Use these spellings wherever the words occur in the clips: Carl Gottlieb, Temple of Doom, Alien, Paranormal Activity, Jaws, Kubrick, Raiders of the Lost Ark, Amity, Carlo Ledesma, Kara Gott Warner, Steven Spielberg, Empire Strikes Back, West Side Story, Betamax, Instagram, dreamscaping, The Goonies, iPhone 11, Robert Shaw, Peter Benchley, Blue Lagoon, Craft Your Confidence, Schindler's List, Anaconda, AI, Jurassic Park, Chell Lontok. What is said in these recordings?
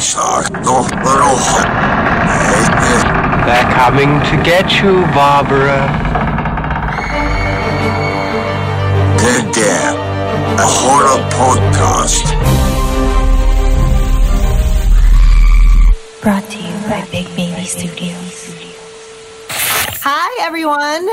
They're coming to get you, Barbara. Dead Dare, a horror podcast. Brought to you by Big Baby Studios. Hi, everyone.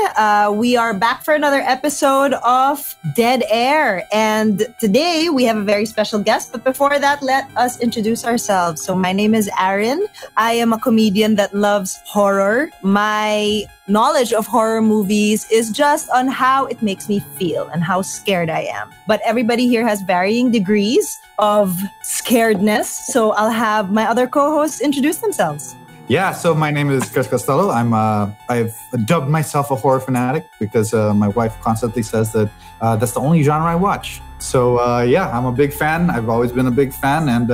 We are back for another episode of Dead Air. And today we have a very special guest. But before that, let us introduce ourselves. So my name is Aaron. I am a comedian that loves horror. My knowledge of horror movies is just on how it makes me feel and how scared I am. But everybody here has varying degrees of scaredness. So I'll have my other co-hosts introduce themselves. Yeah, so my name is Chris Costello. I've dubbed myself a horror fanatic because my wife constantly says that that's the only genre I watch. So yeah, I'm a big fan. I've always been a big fan. And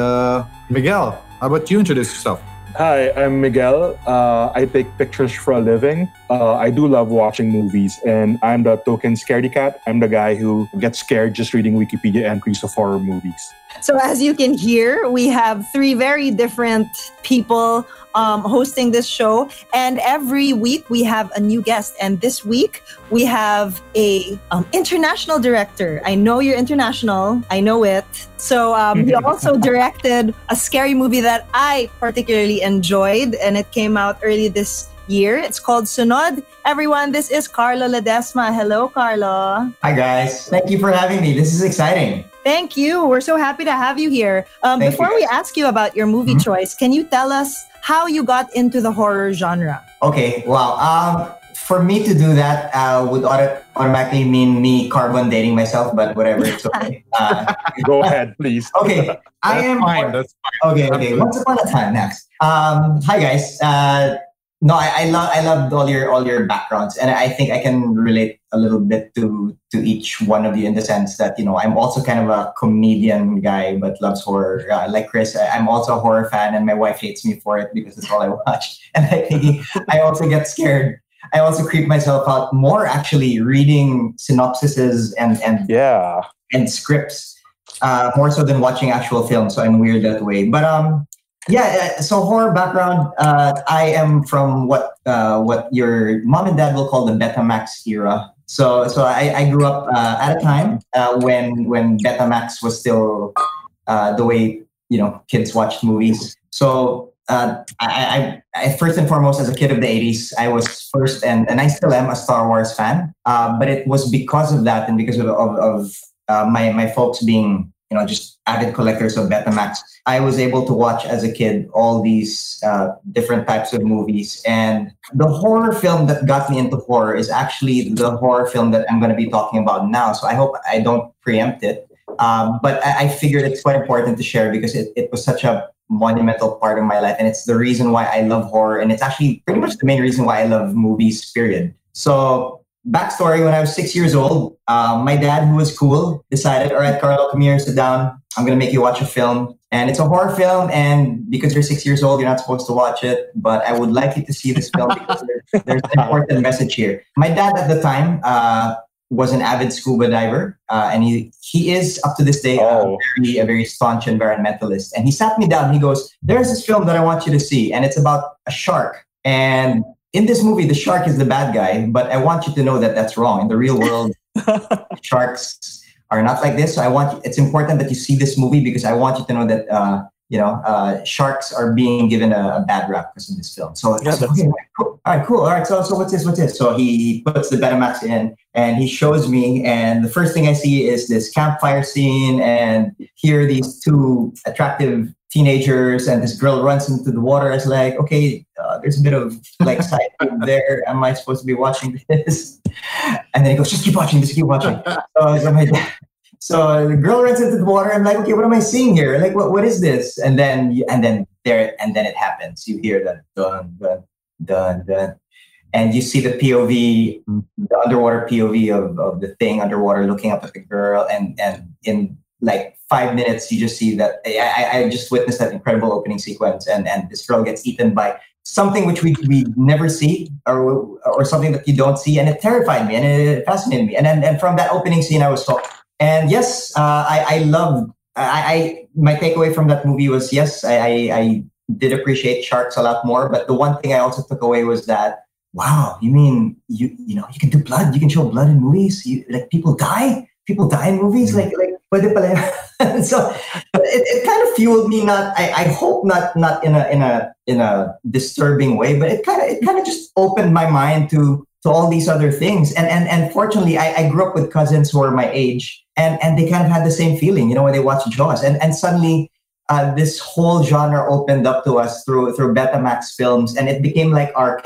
Miguel, how about you introduce yourself? Hi, I'm Miguel. I take pictures for a living. I do love watching movies, and I'm the token scaredy cat. I'm the guy who gets scared just reading Wikipedia entries of horror movies. So as you can hear, we have three very different people hosting this show. And every week we have a new guest. And this week we have a international director. I know you're international. I know it. So he also directed a scary movie that I particularly enjoyed. And it came out early this year. It's called Sunod. Everyone, this is Carlo Ledesma. Hello, Carlo. Hi, guys. Thank you for having me. This is exciting. Thank you. We're so happy to have you here. Before we ask you about your movie choice, can you tell us how you got into the horror genre? Okay, wow. For me to do that would automatically mean me carbon dating myself, but whatever. It's okay. Go ahead, please. Okay, That's fine. Okay. Once upon a time, next. Hi, guys. I loved all your backgrounds, and I think I can relate a little bit to each one of you in the sense that, you know, I'm also kind of a comedian guy but loves horror. Like Chris, I'm also a horror fan, and my wife hates me for it because it's all I watch. And I think I also get scared. I also creep myself out more actually reading synopsises and scripts more so than watching actual films. So I'm weird that way, but yeah, so horror background. I am from what your mom and dad will call the Betamax era. So I grew up at a time when Betamax was still the way, you know, kids watched movies. So I first and foremost, as a kid of the 80s, I was first and I still am a Star Wars fan. But it was because of that and because of my folks being, you know, just avid collectors of Betamax, I was able to watch as a kid all these different types of movies. And the horror film that got me into horror is actually the horror film that I'm going to be talking about now. So I hope I don't preempt it. But I figured it's quite important to share because it was such a monumental part of my life. And it's the reason why I love horror. And it's actually pretty much the main reason why I love movies, period. So backstory, when I was 6 years old, my dad, who was cool, decided, all right, Carlo, come here, sit down. I'm going to make you watch a film. And it's a horror film. And because you're 6 years old, you're not supposed to watch it. But I would like you to see this film because there's an important message here. My dad at the time was an avid scuba diver. And he is, up to this day, a very staunch environmentalist. And he sat me down. He goes, there's this film that I want you to see. And it's about a shark. And in this movie, the shark is the bad guy, but I want you to know that that's wrong. In the real world, sharks are not like this. So it's important that you see this movie because I want you to know that sharks are being given a bad rap because of this film. So yeah, okay, cool. All right, cool. All right, so what's this? So he puts the Betamax in and he shows me, and the first thing I see is this campfire scene, and here are these two attractive teenagers, and this girl runs into the water. I was like, okay, there's a bit of like side there. Am I supposed to be watching this? And then he goes, just keep watching, So the girl runs into the water. I'm like, okay, what am I seeing here? Like, what is this? And then it happens. You hear that dun dun dun dun, and you see the POV, the underwater POV of the thing underwater looking up at the girl, and in like 5 minutes, you just see that I just witnessed that incredible opening sequence, and this girl gets eaten by something which we never see, or something that you don't see, and it terrified me and it fascinated me, and from that opening scene, I was sold. And yes, I loved my takeaway from that movie was, yes, I did appreciate sharks a lot more, but the one thing I also took away was that, wow, you mean you know you can do blood, you can show blood in movies, people die in movies, like so it kind of fueled me, I hope not in a disturbing way, but it kind of just opened my mind to all these other things, and fortunately I grew up with cousins who are my age, and they kind of had the same feeling, you know, when they watched Jaws, and suddenly this whole genre opened up to us through Betamax films, and it became like our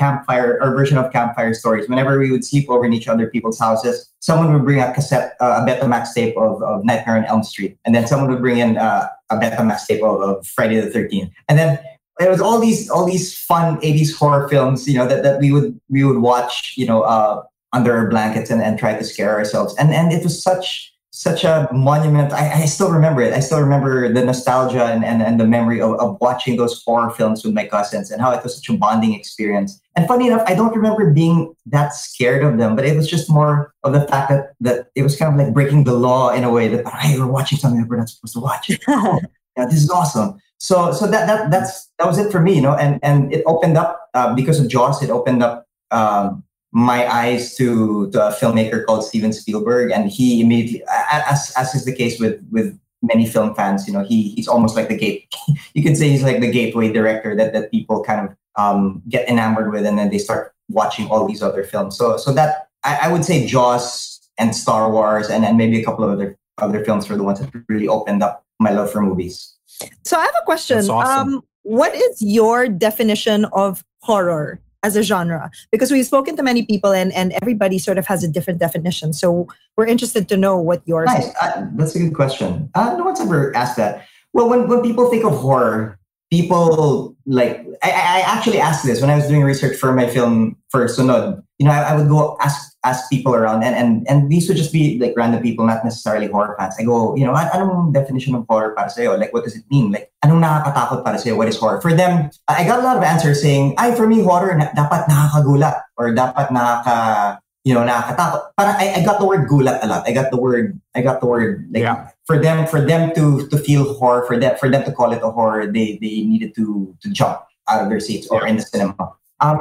version of campfire stories. Whenever we would sleep over in each other people's houses, someone would bring a Betamax tape of Nightmare on Elm Street, and then someone would bring in a Betamax tape of Friday the 13th, and then there was all these fun 80s horror films, you know, that we would watch, you know, under our blankets and try to scare ourselves, and it was such a monument. I still remember it. I still remember the nostalgia and the memory of watching those horror films with my cousins and how it was such a bonding experience. And funny enough, I don't remember being that scared of them, but it was just more of the fact that it was kind of like breaking the law in a way that, hey, we're watching something that we're not supposed to watch. Yeah, this is awesome. So that was it for me, you know, and it opened up, because of Jaws, it opened up my eyes to a filmmaker called Steven Spielberg, and he immediately, as is the case with many film fans, you know, he's almost like you could say he's like the gateway director that people kind of get enamored with, and then they start watching all these other films. So that I would say Jaws and Star Wars and maybe a couple of other films were the ones that really opened up my love for movies. So I have a question. That's awesome. What is your definition of horror as a genre? Because we've spoken to many people and everybody sort of has a different definition. So we're interested to know what yours is. That's a good question. No one's ever asked that. Well, when people think of horror, people like, I actually asked this when I was doing research for my film for Sunod. You know, I would go ask people around and these would just be like random people, not necessarily horror fans. I go, you know, anong definition of horror para sa'yo? Like, what does it mean? Like, anong nakakatakot para sa'yo? What is horror? For them, I got a lot of answers saying, for me, horror, dapat nakakagulat or dapat nakakatakot. Para I got the word gulat a lot. I got the word like, yeah. For them to feel horror, for them to call it a horror, they needed to jump out of their seats or in the cinema.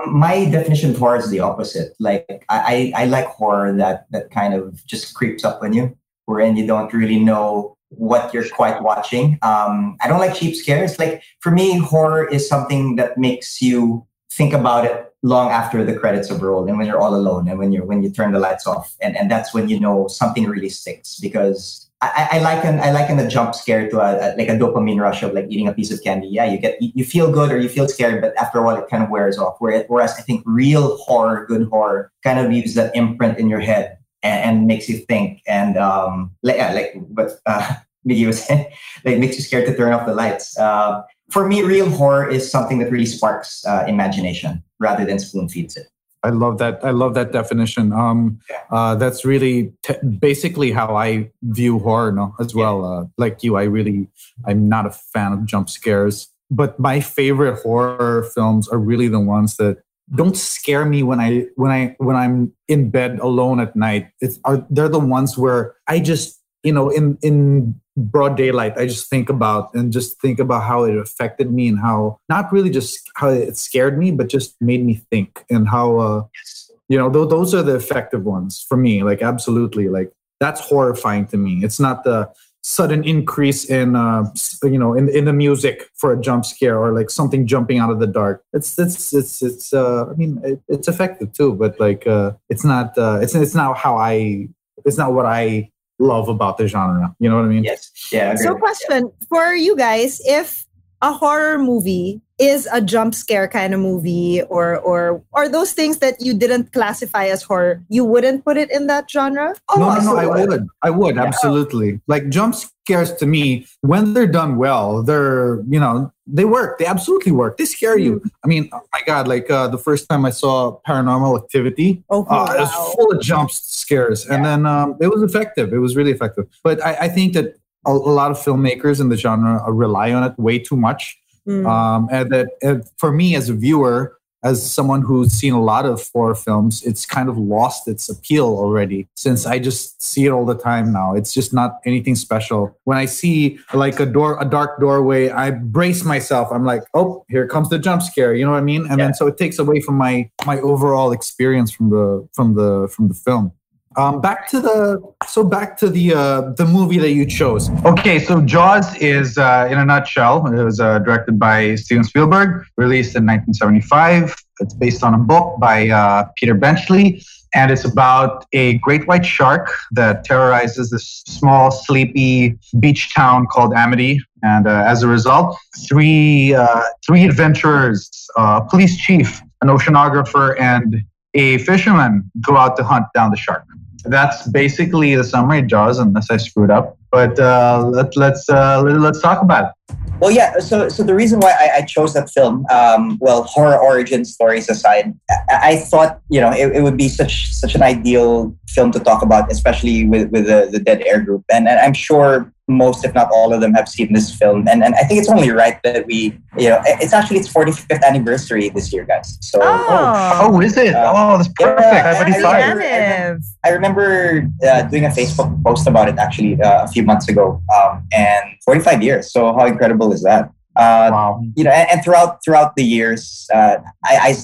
My definition of horror is the opposite. Like I like horror that kind of just creeps up on you, wherein you don't really know what you're quite watching. I don't like cheap scares. Like for me, horror is something that makes you think about it long after the credits have rolled, and when you're all alone, and when you turn the lights off, and that's when you know something really sticks. Because I liken a jump scare to a dopamine rush of like eating a piece of candy. Yeah, you feel good or you feel scared, but after a while it kind of wears off. Whereas I think real horror, good horror, kind of leaves that imprint in your head and makes you think. And Miggy was saying, like makes you scared to turn off the lights. For me, real horror is something that really sparks imagination rather than spoon feeds it. I love that. I love that definition. That's really basically how I view horror as well. Like you, I'm not a fan of jump scares, but my favorite horror films are really the ones that don't scare me when I'm in bed alone at night. They're the ones where I just, you know, in broad daylight, I just think about how it affected me and how, not really just how it scared me, but just made me think, and how, you know, those are the effective ones for me. Like, absolutely. Like, that's horrifying to me. It's not the sudden increase in, you know, in the music for a jump scare, or like something jumping out of the dark. I mean, it's effective too, but like, it's not what I love about the genre. You know what I mean? Yes. Yeah. So question for you guys, if a horror movie is a jump scare kind of movie, or those things that you didn't classify as horror, you wouldn't put it in that genre? No, I would. Yeah. Absolutely. Like jump scares to me, when they're done well, they work. They absolutely work. They scare you. I mean, oh my God, like the first time I saw Paranormal Activity, it was full of jump scares. Yeah. And then it was effective. It was really effective. But I think that a lot of filmmakers in the genre rely on it way too much. And that for me as a viewer, as someone who's seen a lot of horror films, it's kind of lost its appeal already since I just see it all the time now. It's just not anything special. When I see like a dark doorway, I brace myself. I'm like, oh, here comes the jump scare. You know what I mean? And then so it takes away from my overall experience from the film. Back to the movie that you chose. Okay, so Jaws is in a nutshell. It was directed by Steven Spielberg, released in 1975. It's based on a book by Peter Benchley, and it's about a great white shark that terrorizes this small, sleepy beach town called Amity. And as a result, three adventurers, a police chief, an oceanographer, and a fisherman go out to hunt down the shark. That's basically the summary of Jaws, unless I screwed up. But let's talk about it. Well, yeah. So the reason why I chose that film, horror origin stories aside, I thought it would be such an ideal film to talk about, especially with the Dead Air group, and I'm sure most, if not all of them, have seen this film, and I think it's only right that we, it's actually its 45th anniversary this year, guys. So is it? That's perfect. I remember doing a Facebook post about it actually a few months ago, and 45 years. So how incredible is that? Wow. And throughout the years, I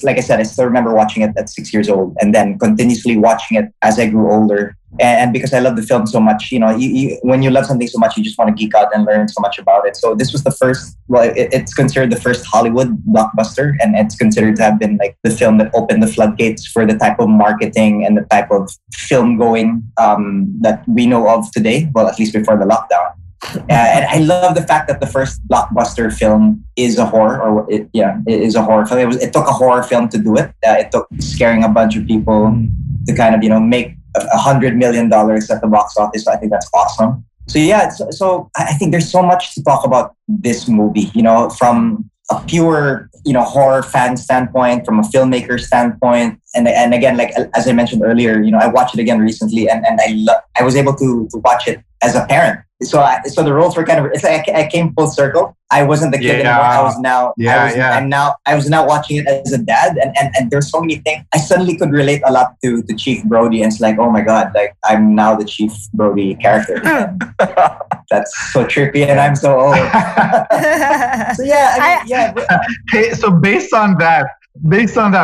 like I said, I still remember watching it at 6 years old, and then continuously watching it as I grew older. And because I love the film so much, when you love something so much, you just want to geek out and learn so much about it. So this was the first, it's considered the first Hollywood blockbuster, and it's considered to have been like the film that opened the floodgates for the type of marketing and the type of film going that we know of today, well, at least before the lockdown. And I love the fact that the first blockbuster film is a horror, film. It took a horror film to do it. It took scaring a bunch of people to kind of, make $100 million at the box office. So I think that's awesome. So yeah, so I think there's so much to talk about this movie. From a pure horror fan standpoint, from a filmmaker standpoint, and again, like as I mentioned earlier, I watched it again recently, and I was able to watch it as a parent. So the roles were kind of, it's like I came full circle. I wasn't the kid anymore. I was now watching it as a dad, and there's so many things I suddenly could relate a lot to Chief Brody, and it's like, oh my God, like I'm now the Chief Brody character. That's so trippy, and I'm so old. Okay, so based on that,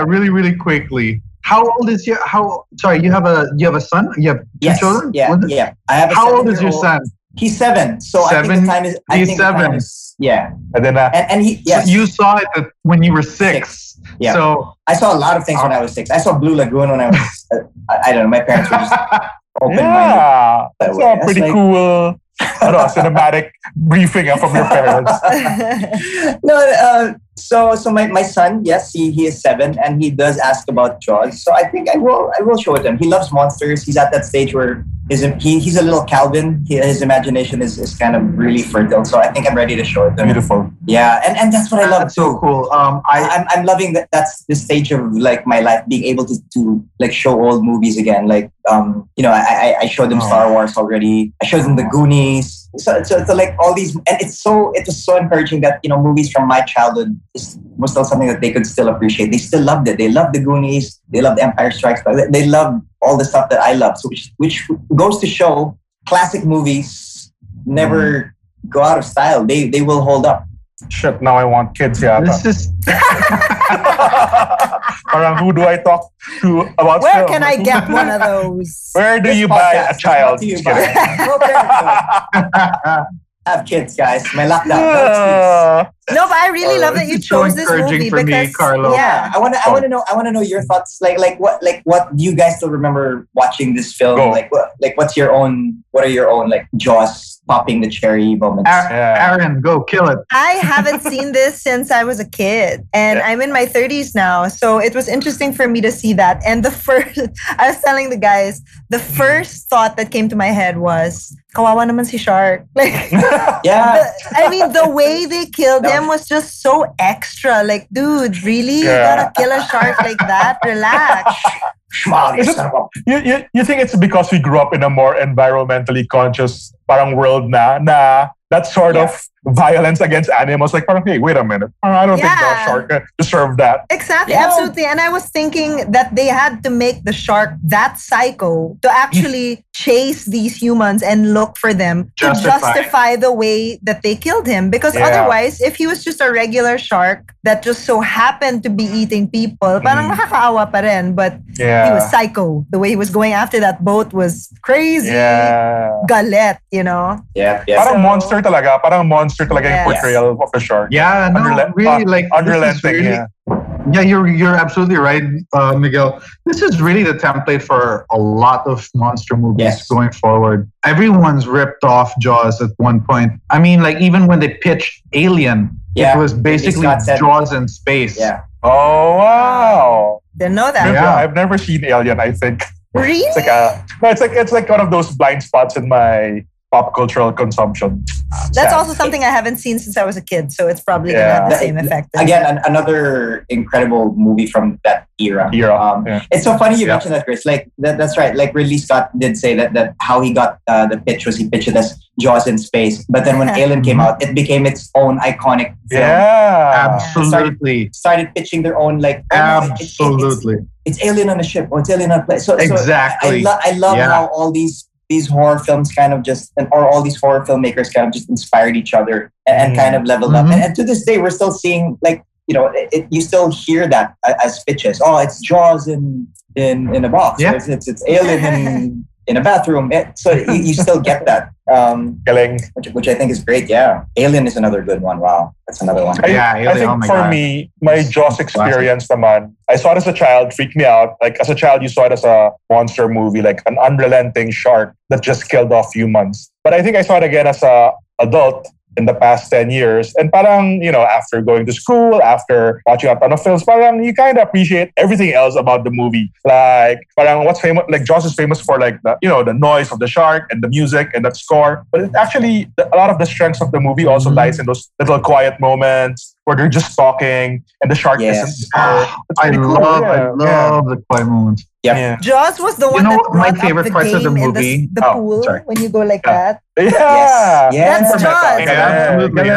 really, really quickly. How old is your? You have a son? You have two children? Yeah. I have. How old is your son? He's seven. So seven, I think the time is. Yeah. And then and he. Yes. So you saw it when you were six. Yeah. So I saw a lot of things when I was six. I saw Blue Lagoon when I was. I don't know. My parents were just open-minded. Yeah. That's all pretty cool. Cinematic briefing from your parents. So my son, yes, he is seven, and he does ask about Jaws. So I think I will show it to him. He loves monsters. He's at that stage where he's a little Calvin. His imagination is kind of really fertile. So I think I'm ready to show it to him. Beautiful. Yeah, and that's what I love. That's so cool. I'm loving that. That's the stage of like my life, being able to like show old movies again. Like I showed him Star Wars already. I showed him The Goonies. So like all these, and it was so encouraging that movies from my childhood was still something that they could still appreciate. They still loved it. They loved The Goonies. They loved Empire Strikes Back. They loved all the stuff that I loved. So which goes to show, classic movies never go out of style. They will hold up. Shit! Now I want kids. Yeah. This is. Parang who do I talk to about? Where can I get one of those? Where do you buy a child? Have kids, guys. My lockdown. No, but I really love that you chose this movie for because me, Carlo. Yeah, I want to know your thoughts. Like what do you guys still remember watching this film? Go. What are your own like Jaws popping the cherry moments? Aaron, go kill it. I haven't seen this since I was a kid, and I'm in my 30s now. So it was interesting for me to see that. And I was telling the guys, the first thought that came to my head was, kawawa naman si Shark. Like, the way they killed him was just so extra. Like, dude, really? You gotta kill a shark like that? Relax. You think it's because we grew up in a more environmentally conscious parang world na that sort of violence against animals. Like, hey, wait a minute. I don't think the shark deserved that. Exactly. Yeah. Absolutely. And I was thinking that they had to make the shark that psycho to actually chase these humans and look for them to justify the way that they killed him. Because otherwise, if he was just a regular shark that just so happened to be eating people, parang nakakaawa pa rin, but he was psycho. The way he was going after that boat was crazy. Yeah. Galit, you know? Yeah. Parang monster talaga. Parang monster talaga yung portrayal of a shark. Yeah, no, really like unrelenting. Really, yeah, you're absolutely right, Miguel. This is really the template for a lot of monster movies going forward. Everyone's ripped off Jaws at one point. I mean, like even when they pitched Alien, it was basically Jaws in space. Yeah. Oh wow! Didn't know that. Yeah, I've never seen Alien. I think. Really? It's like it's like one of those blind spots in my pop cultural consumption. That's also something I haven't seen since I was a kid, so it's probably going to have the same effect. Again, another incredible movie from that era. It's so funny you mentioned that, Chris. Like that's right. Like Ridley Scott did say that how he got the pitch was he pitched it as Jaws in space, but then when Alien came out, it became its own iconic film. Yeah, absolutely. Started pitching their own like absolutely. It's Alien on a ship or it's Alien on a plane. So exactly. I love how all these horror films kind of just, or all these horror filmmakers kind of just inspired each other and kind of leveled up. And to this day, we're still seeing, like, you know, you still hear that as pitches. Oh, it's Jaws in a box. Yeah. It's Alien in a bathroom. So you still get that, which I think is great. Yeah. Alien is another good one. Wow. That's another one. Alien, I think for me, my Jaws experience, naman, I saw it as a child, freaked me out. Like as a child, you saw it as a monster movie, like an unrelenting shark that just killed off humans. But I think I saw it again as an adult in the past 10 years. And parang, you know, after going to school, after watching a ton of films, parang you kind of appreciate everything else about the movie. Like, parang what's famous, like Jaws is famous for like, the, you know, the noise of the shark and the music and that score. But it actually, a lot of the strengths of the movie also lies in those little quiet moments where they're just talking and the shark isn't there. I love the quiet moments. Yep. Yeah. Jaws was the one that brought up the parts of the movie. The pool when you go like that. Yeah. Yes. That's Jaws. Absolutely.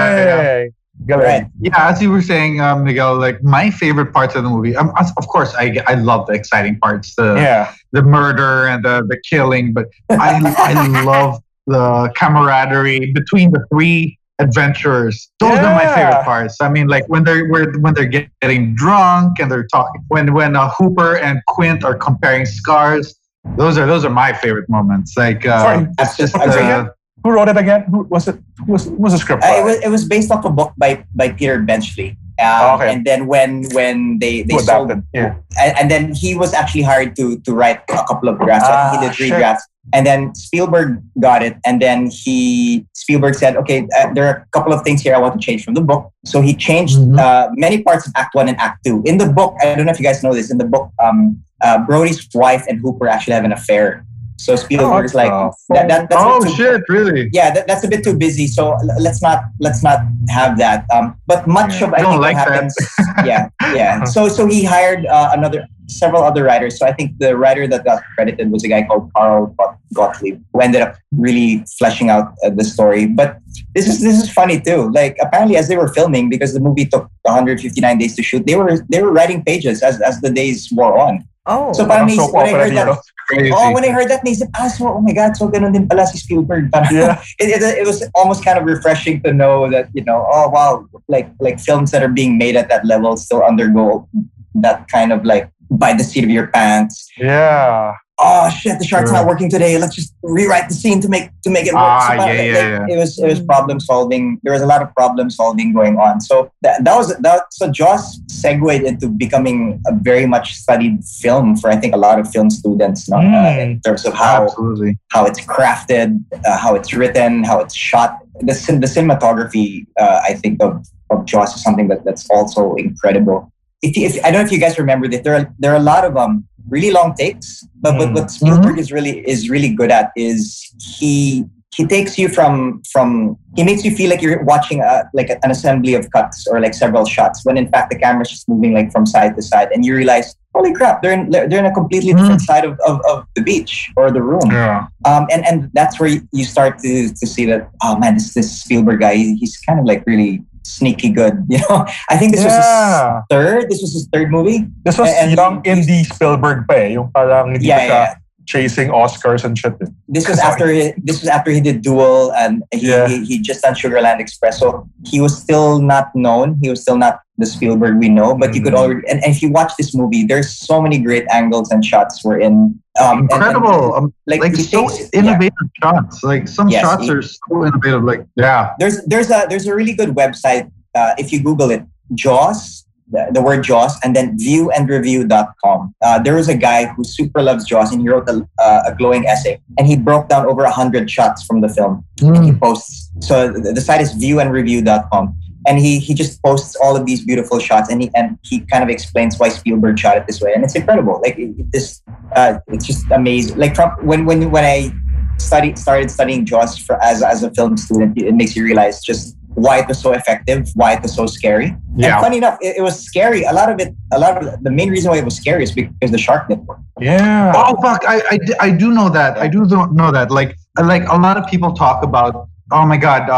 Right. Yeah, as you were saying, Miguel, like my favorite parts of the movie, of course, I love the exciting parts, the murder and the killing, but I love the camaraderie between the three adventurers. Those are my favorite parts. I mean, like when they're getting drunk and they're talking. When Hooper and Quint are comparing scars, those are my favorite moments. Like, who wrote it again? Who was it? Who was the script? It was based off a book by Peter Benchley. And then when they sold it, and then he was actually hired to write a couple of drafts. So he did three drafts. And then Spielberg got it. And then Spielberg said, okay, there are a couple of things here I want to change from the book. So he changed many parts of Act 1 and Act 2. In the book, I don't know if you guys know this, in the book, Brody's wife and Hooper actually have an affair. So Spielberg's really? Yeah, that's a bit too busy. So let's not have that. But much of what happens. Yeah. So he hired several other writers. So I think the writer that got credited was a guy called Carl Gottlieb, who ended up really fleshing out the story. But this is funny too. Like apparently, as they were filming, because the movie took 159 days to shoot, they were writing pages as the days wore on. Oh, so when I heard that, naisip, oh my God, so ganun din pala si Spielberg. Yeah. it was almost kind of refreshing to know that, you know, oh wow, like films that are being made at that level still undergo that kind of like by the seat of your pants. Yeah. Oh shit, the shark's not working today. Let's just rewrite the scene to make it work. It was problem solving. There was a lot of problem solving going on. So so Jaws segued into becoming a very much studied film for I think a lot of film students, in terms of how it's crafted, how it's written, how it's shot. The cinematography, I think of Jaws is something that's also incredible. If I don't know if you guys remember that there are a lot of really long takes, but what Spielberg is really good at is he he takes you from he makes you feel like you're watching an assembly of cuts or like several shots, when in fact the camera's just moving like from side to side, and you realize, holy crap, they're in a completely different side of the beach or the room. Yeah. And that's where you start to see that, oh man, this Spielberg guy, he's kind of like really sneaky good, you know. I think this was his third movie. This was young indie Spielberg pa, yung parang hindi ka chasing Oscars and shit. This was after he did Duel, and he just done Sugarland Express. So he was still not known. He was still not the Spielberg we know. But you could already, and if you watch this movie, there's so many great angles and shots we're in. Incredible, like so innovative shots. Like some shots are so innovative. Like there's a really good website. If you Google it, Jaws, the word Jaws, and then viewandreview.com. There was a guy who super loves Jaws, and he wrote a glowing essay, and he broke down over 100 shots from the film, and he posts. So the site is viewandreview.com. And he just posts all of these beautiful shots, and he kind of explains why Spielberg shot it this way, and it's incredible. Like it's just amazing. Like when I started studying Jaws as a film student, it makes you realize just why it was so effective, why it was so scary. Yeah. And funny enough, it was scary. A lot of the main reason why it was scary is because the Shark Network. Yeah. Oh fuck! I do know that. I do know that. Like a lot of people talk about, oh my God,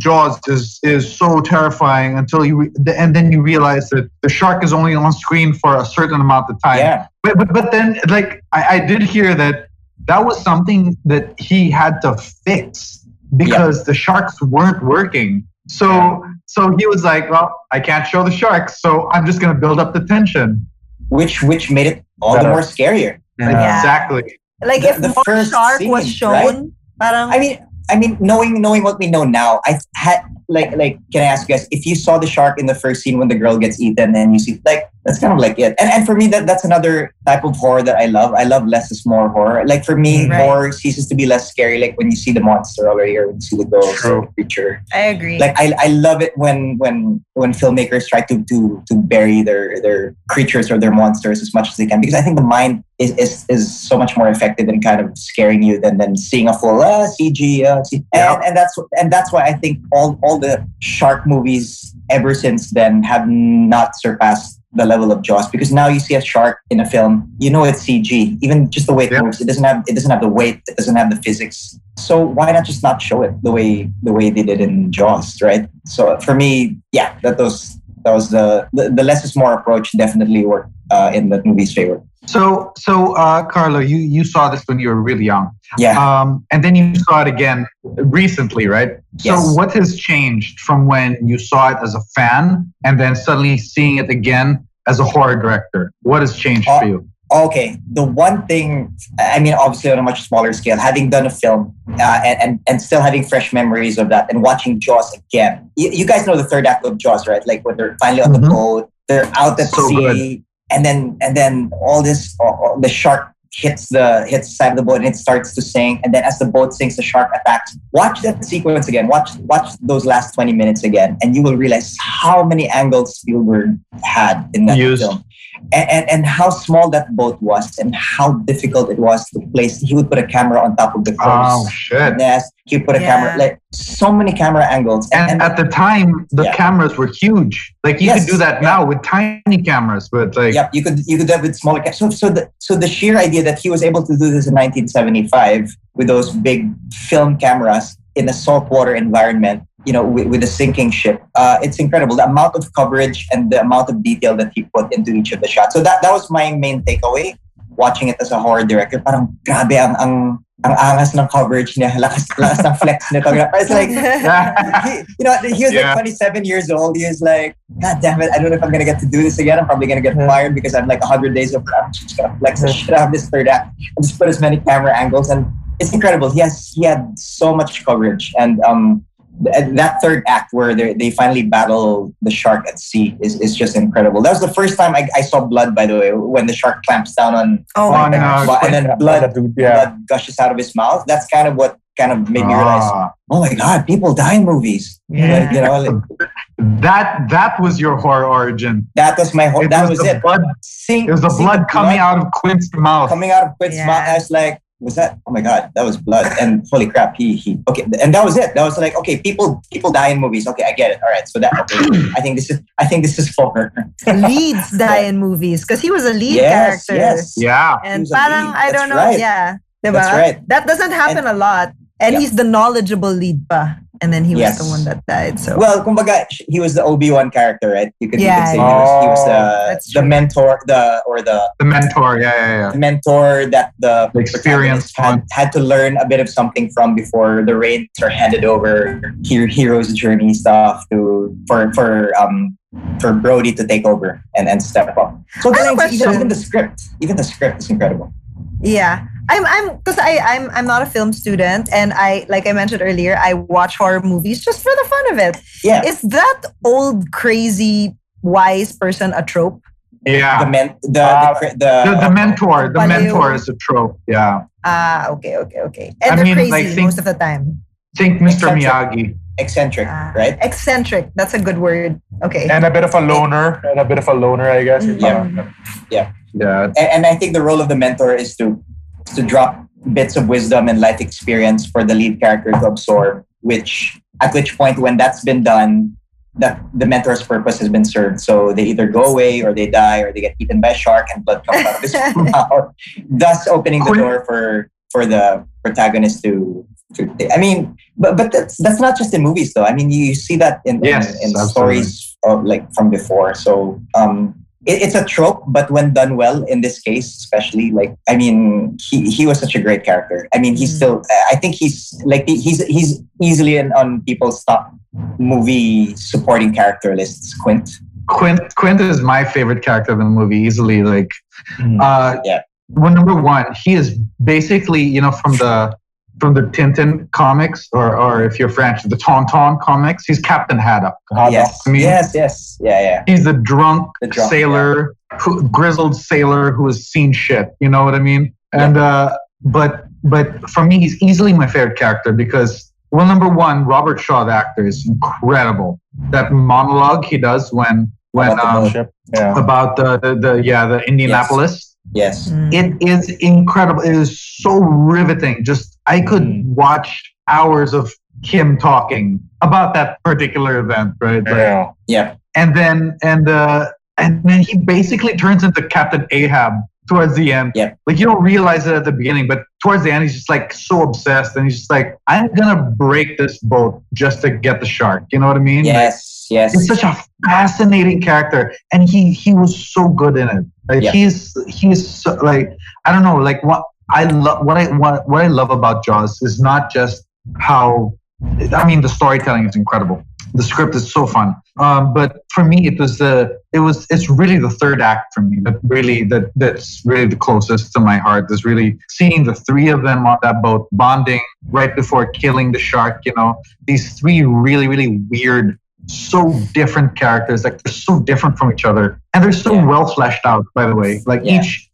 Jaws is so terrifying until and then you realize that the shark is only on screen for a certain amount of time. Yeah. But then, like, I did hear that was something that he had to fix because the sharks weren't working. So he was like, well, I can't show the sharks, so I'm just going to build up the tension. Which made it all the more scarier. Yeah. Exactly. Like if the first shark was shown, right? I mean, knowing what we know now, I had like, can I ask you guys, if you saw the shark in the first scene when the girl gets eaten, and you see, like, that's kind of like it. And for me, that's another type of horror that I love. I love less is more horror. Like for me, horror ceases to be less scary. Like when you see the monster already, or when you see the ghost or the creature. I agree. Like I love it when filmmakers try to bury their creatures or their monsters as much as they can, because I think the mind is so much more effective in kind of scaring you than seeing a full CG. And that's why I think all the shark movies ever since then have not surpassed the level of Jaws, because now you see a shark in a film, you know it's CG. Even just the way it moves, it doesn't have the weight, it doesn't have the physics. So why not show it the way they did in Jaws, right? So for me, that was the less is more approach definitely worked in that movie's favor. So, Carlo, you saw this when you were really young, and then you saw it again recently, right? Yes. So what has changed from when you saw it as a fan and then suddenly seeing it again as a horror director? What has changed for you? Okay, the one thing, I mean, obviously on a much smaller scale, having done a film and still having fresh memories of that, and watching Jaws again. You guys know the third act of Jaws, right? Like when they're finally on the boat, they're out at sea. Good. And then all this, the shark hits the side of the boat, and it starts to sink. And then as the boat sinks, the shark attacks. Watch that sequence again. Watch those last 20 minutes again, and you will realize how many angles Spielberg had in that film, and how small that boat was, and how difficult it was to place. He would put a camera on top of the crow's nest. He put a camera, like so many camera angles. And at the time, the cameras were huge. Like you could do that now with tiny cameras, but like you could do that with smaller cameras. So the sheer idea that he was able to do this in 1975 with those big film cameras in a saltwater environment, you know, with a sinking ship, it's incredible. The amount of coverage and the amount of detail that he put into each of the shots. So that was my main takeaway watching it as a horror director. Parang grabe ang angas ng coverage niya, lakas ng flex niya. It's like, he was like 27 years old. He was like, God damn it, I don't know if I'm going to get to do this again. I'm probably going to get fired because I'm like 100 days over. I'm just going to flex the shit out of this third act. I just put as many camera angles, and it's incredible. He had so much coverage, and that third act where they finally battle the shark at sea is just incredible. That was the first time I saw blood, by the way, when the shark clamps down on and then blood gushes out of his mouth. That's kind of what kind of made me realize, oh my God, people die in movies. Yeah. Like, you know, like, that was your horror origin. That was my horror. That was it. Blood, it was the blood coming out of Quint's mouth. I was like, was that? Oh my God, that was blood. And holy crap, he okay. And that was it. That was like, okay, people die in movies. Okay, I get it. All right. So that okay, I think this is for leads die in movies. Because he was a lead character. Yes. Yeah. And parang, I don't know. Right. Yeah. Diba? That's right. That doesn't happen a lot. And he's the knowledgeable lead pa. And then he was the one that died. So well, kumbaga, he was the Obi-Wan character, right? You could say he was the mentor, the mentor that the experience had to learn a bit of something from before the reins are handed over. Hero's journey stuff for Brody to take over and step up. So then even the script is incredible. Yeah. I'm not a film student, and I, like I mentioned earlier, I watch horror movies just for the fun of it. Yeah. Is that old crazy wise person a trope? Yeah. The mentor is a trope. Yeah. Okay. And they're crazy most of the time. Think Mr. Miyagi. Eccentric, right? Eccentric. That's a good word. Okay. And a bit of a loner, I guess. Mm-hmm. Yeah. And I think the role of the mentor is to drop bits of wisdom and life experience for the lead character to absorb, at which point when that's been done, that the mentor's purpose has been served. So they either go away or they die or they get eaten by a shark and blood comes out of his mouth, thus opening the door for the protagonist to I mean, but that's not just in movies though. I mean, you see that in stories of, like, from before. So it's a trope, but when done well, in this case especially, like, I mean, he was such a great character. I mean, he's still, I think he's like, he's easily on people's top movie supporting character lists. Quint is my favorite character in the movie, easily. Like, well, number one, he is basically, you know, from the Tintin comics, or if you're French, the Tonton comics, he's Captain Haddock. Yes. I mean, yes. Yeah. He's the drunk sailor, grizzled sailor who has seen shit. You know what I mean? And but for me, he's easily my favorite character because, well, number one, Robert Shaw, the actor, is incredible. That monologue he does when about the Indianapolis. Yes. It is incredible. It is so riveting. Just, I could watch hours of him talking about that particular event, right? Yeah. Like, yeah. And then he basically turns into Captain Ahab towards the end. Yeah. Like, you don't realize it at the beginning, but towards the end, he's just like so obsessed, and he's just like, I'm gonna break this boat just to get the shark. You know what I mean? Yes. Like, yes. It's such a fascinating character, and he was so good in it. Like, he's so, like, I don't know, like, what I love about Jaws is not just how, I mean, the storytelling is incredible. The script is so fun, but for me, it's really the third act for me that's really the closest to my heart. Is really seeing the three of them on that boat bonding right before killing the shark. You know, these three really, really weird, so different characters. Like, they're so different from each other, and they're so well fleshed out. By the way, like each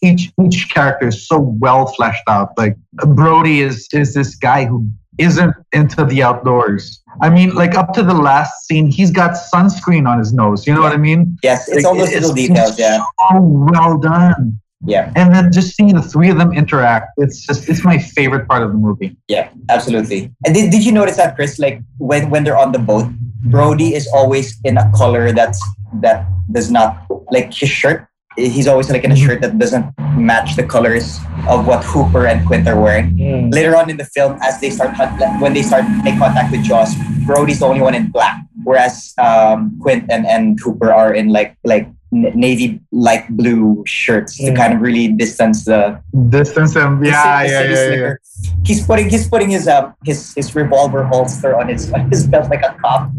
character is so well fleshed out. Like, Brody is this guy who isn't into the outdoors. I mean, like, up to the last scene, he's got sunscreen on his nose. You know what I mean? Yes, it's like, all those little details. Yeah. So well done. Yeah. And then just seeing the three of them interact, it's my favorite part of the movie. Yeah, absolutely. And did you notice that, Chris? Like, when they're on the boat, Brody is always in a color that does not, like, his shirt. He's always like in a shirt that doesn't match the colors of what Hooper and Quint are wearing. Mm. Later on in the film, when they start make contact with Jaws, Brody's the only one in black, whereas Quint and Hooper are in like navy light blue shirts to kind of really distance them. Yeah. He's putting his revolver holster on his belt like a cop.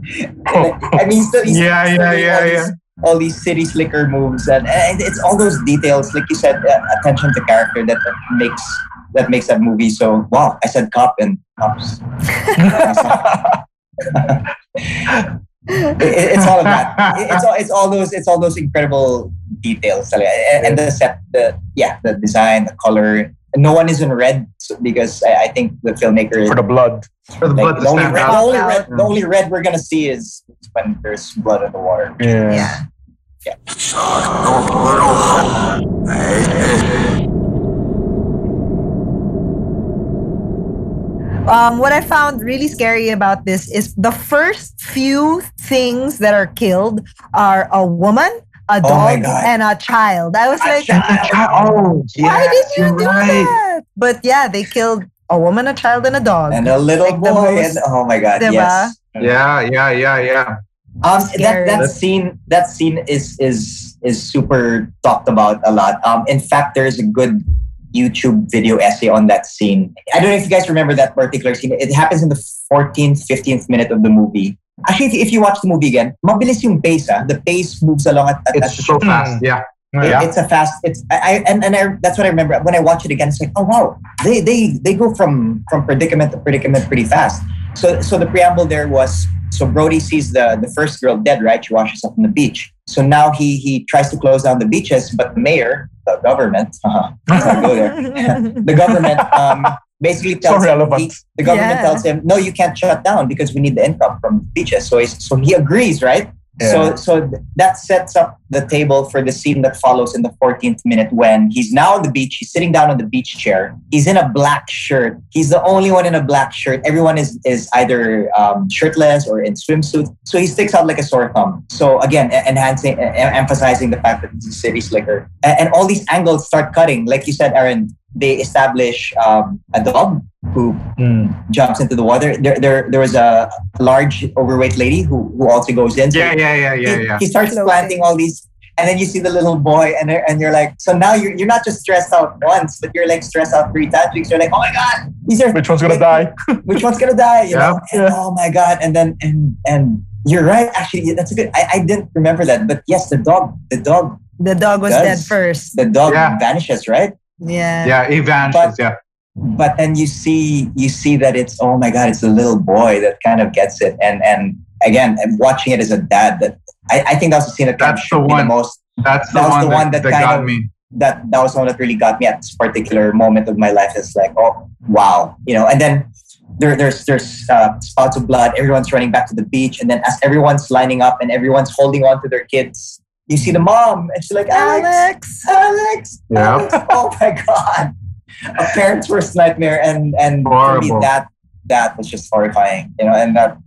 I mean, he's all these city slicker moves, and it's all those details, like you said, attention to character that makes that movie so wow. I said cop and cops. It's all of that. It's all those incredible details, and the set, the design, the color. No one is in red because I think the filmmaker for the blood. The only red we're gonna see is when there's blood in the water. Yeah. What I found really scary about this is the first few things that are killed are a woman, a dog, and a child. I was like, oh, why did you do that? But yeah, they killed a woman, a child, and a dog. And a little boy. And, oh my God, diba? Yes. Yeah. That scene is super talked about a lot. In fact, there's a good YouTube video essay on that scene. I don't know if you guys remember that particular scene. It happens in the 14th, 15th minute of the movie. Actually, if you watch the movie again, mabilis yung pace. The pace moves along. It's so fast. Yeah. That's what I remember. When I watch it again, it's like, oh wow, they go from predicament to predicament pretty fast. So the preamble there was, so Brody sees the first girl dead, right? She washes up on the beach. So now he tries to close down the beaches, but the mayor, the government, the government basically tells him, tells him, no, you can't shut down because we need the income from the beaches. So he agrees, right? Yeah. So that sets up the table for the scene that follows in the 14th minute when he's now on the beach. He's sitting down on the beach chair. He's in a black shirt. He's the only one in a black shirt. Everyone is either shirtless or in swimsuits. So he sticks out like a sore thumb. So again, emphasizing the fact that he's a city slicker. And all these angles start cutting. Like you said, Aaron, they establish a dog who jumps into the water. There was a large overweight lady who also goes in. So he starts planting all these, and then you see the little boy, and you're like, so now you're not just stressed out once, but you're like stressed out 3 times because you're like, oh my God, which one's gonna die? Which one's gonna die? You know? And, oh my God! And then and you're right. Actually, that's a good. I didn't remember that, but yes, the dog. The dog was dead first. The dog vanishes, right? Yeah, he vanishes. But then you see that it's, oh my God, it's a little boy that kind of gets it. And again, I'm watching it as a dad. That I think that was the scene that got me the most. That was the one that got me. That was the one that really got me at this particular moment of my life. It's like, oh wow, you know. And then there's spots of blood. Everyone's running back to the beach, and then as everyone's lining up and everyone's holding on to their kids, you see the mom, and she's like, Alex. Yeah. Alex. Oh my God. A parent's worst nightmare, and for me, that was just horrifying, you know. And that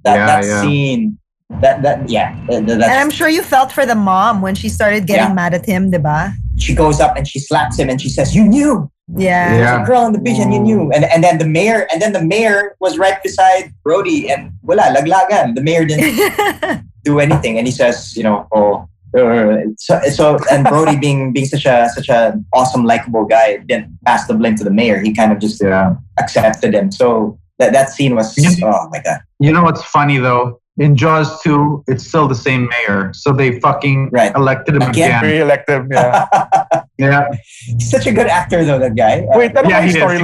scene, and I'm sure you felt for the mom when she started getting mad at him, diba? She goes up and she slaps him and she says, "You knew." Yeah. There's a girl on the beach and you knew. And then the mayor was right beside Brody, and wala laglagan. The mayor didn't do anything, and he says, you know, oh. So and Brody being such a awesome, likable guy, didn't pass the blame to the mayor. He kind of just accepted him. So that scene was oh my God. You know what's funny though? In Jaws 2, it's still the same mayor, so they fucking elected him again. Re-elected him. Yeah. He's such a good actor though, that guy. Wait, he's great.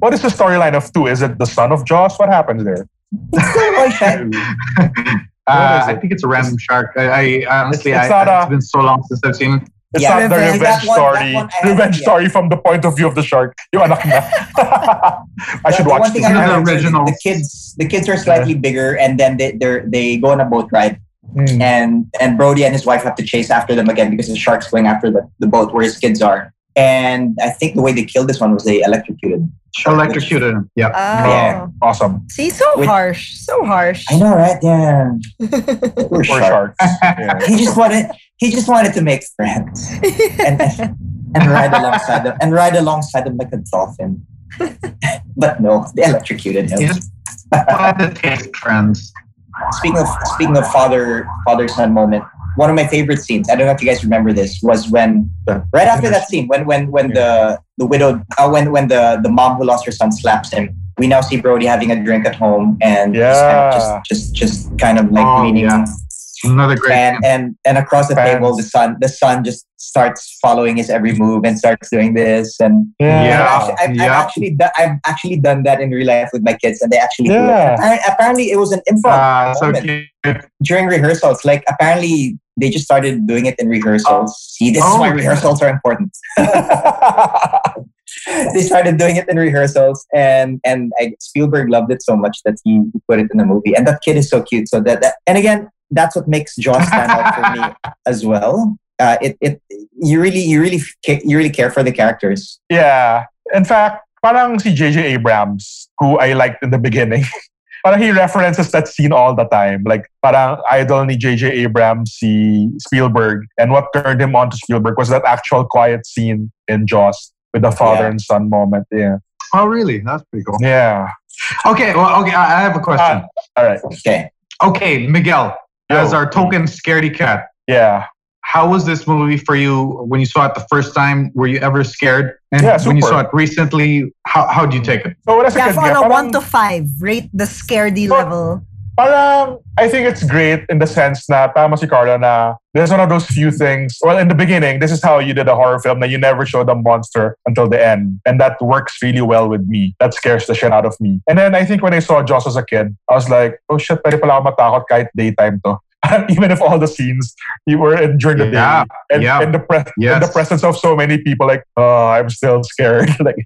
What is the storyline of 2? Is it the son of Jaws? What happens there? It's still one. I think it's a random shark. It's been so long since I've seen it. It's not the revenge story from the point of view of the shark. Yung Anaconda. I should watch this. The kids are slightly bigger, and then they go on a boat ride, and Brody and his wife have to chase after them again because the shark's going after the boat where his kids are. And I think the way they killed this one was they electrocuted. Electrocuted him. Yeah. Oh. Yeah. Awesome. See, harsh. So harsh. I know, right? Yeah. Poor sharks. Yeah. He just wanted to make friends and ride alongside them like a dolphin. But no, they electrocuted him. Yeah. Friends. Speaking of father-son moment. One of my favorite scenes, I don't know if you guys remember this, was when right after that scene, when the widow, when the mom who lost her son slaps him, we now see Brody having a drink at home and just kind of like leaning. Yeah. Another great and across the table, the son just starts following his every move and starts doing this. And I've actually done that in real life with my kids, and they actually do it. Apparently, it was an improv moment during rehearsals. Like apparently, they just started doing it in rehearsals. See, this is why rehearsals are important. They started doing it in rehearsals, and Spielberg loved it so much that he put it in the movie. And that kid is so cute. So and again, that's what makes Jaws stand out for me as well. You really care for the characters. Yeah. In fact, parang si J.J. Abrams, who I liked in the beginning. Parang he references that scene all the time. Like, parang idol ni J.J. Abrams, si Spielberg. And what turned him on to Spielberg was that actual quiet scene in Jaws with the father and son moment. Yeah. Oh, really? That's pretty cool. Yeah. Okay. Well, okay. I have a question. All right. Okay. Okay, Miguel, as our token scaredy cat. Yeah. How was this movie for you when you saw it the first time? Were you ever scared? And when you saw it recently, how do you take it? So, on a 1 to 5, rate the scaredy level. Parang, I think it's great in the sense na tama si Carlo na there's one of those few things. Well, in the beginning, this is how you did a horror film that you never showed a monster until the end. And that works really well with me. That scares the shit out of me. And then I think when I saw Jaws as a kid, I was like, oh shit, pwede pala ako matakot kahit daytime to. Even if all the scenes you were in during the day and in the presence of so many people, like, oh, I'm still scared. Like,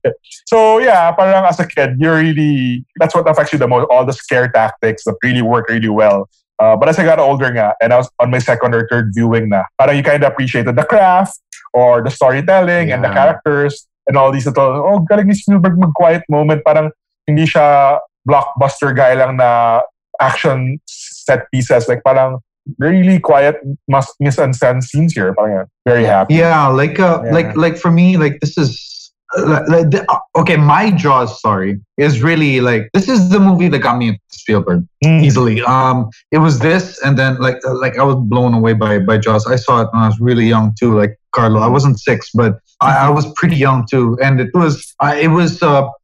so yeah, parang as a kid, you're really, that's what affects you the most, all the scare tactics that really work really well. But as I got older nga, and I was on my second or third viewing na, parang you kind of appreciated the craft or the storytelling and the characters and all these little, oh, galing ni Spielberg mag-quiet moment. Parang hindi siya blockbuster guy lang na action set pieces. Like, parang really quiet misunderstand scenes here. Very happy. Yeah, like for me, like this is okay. My Jaws story is really like this is the movie that got me into Spielberg easily. It was this, and then like I was blown away by Jaws. I saw it when I was really young too, like Carlo. I wasn't 6, but I was pretty young too, and it was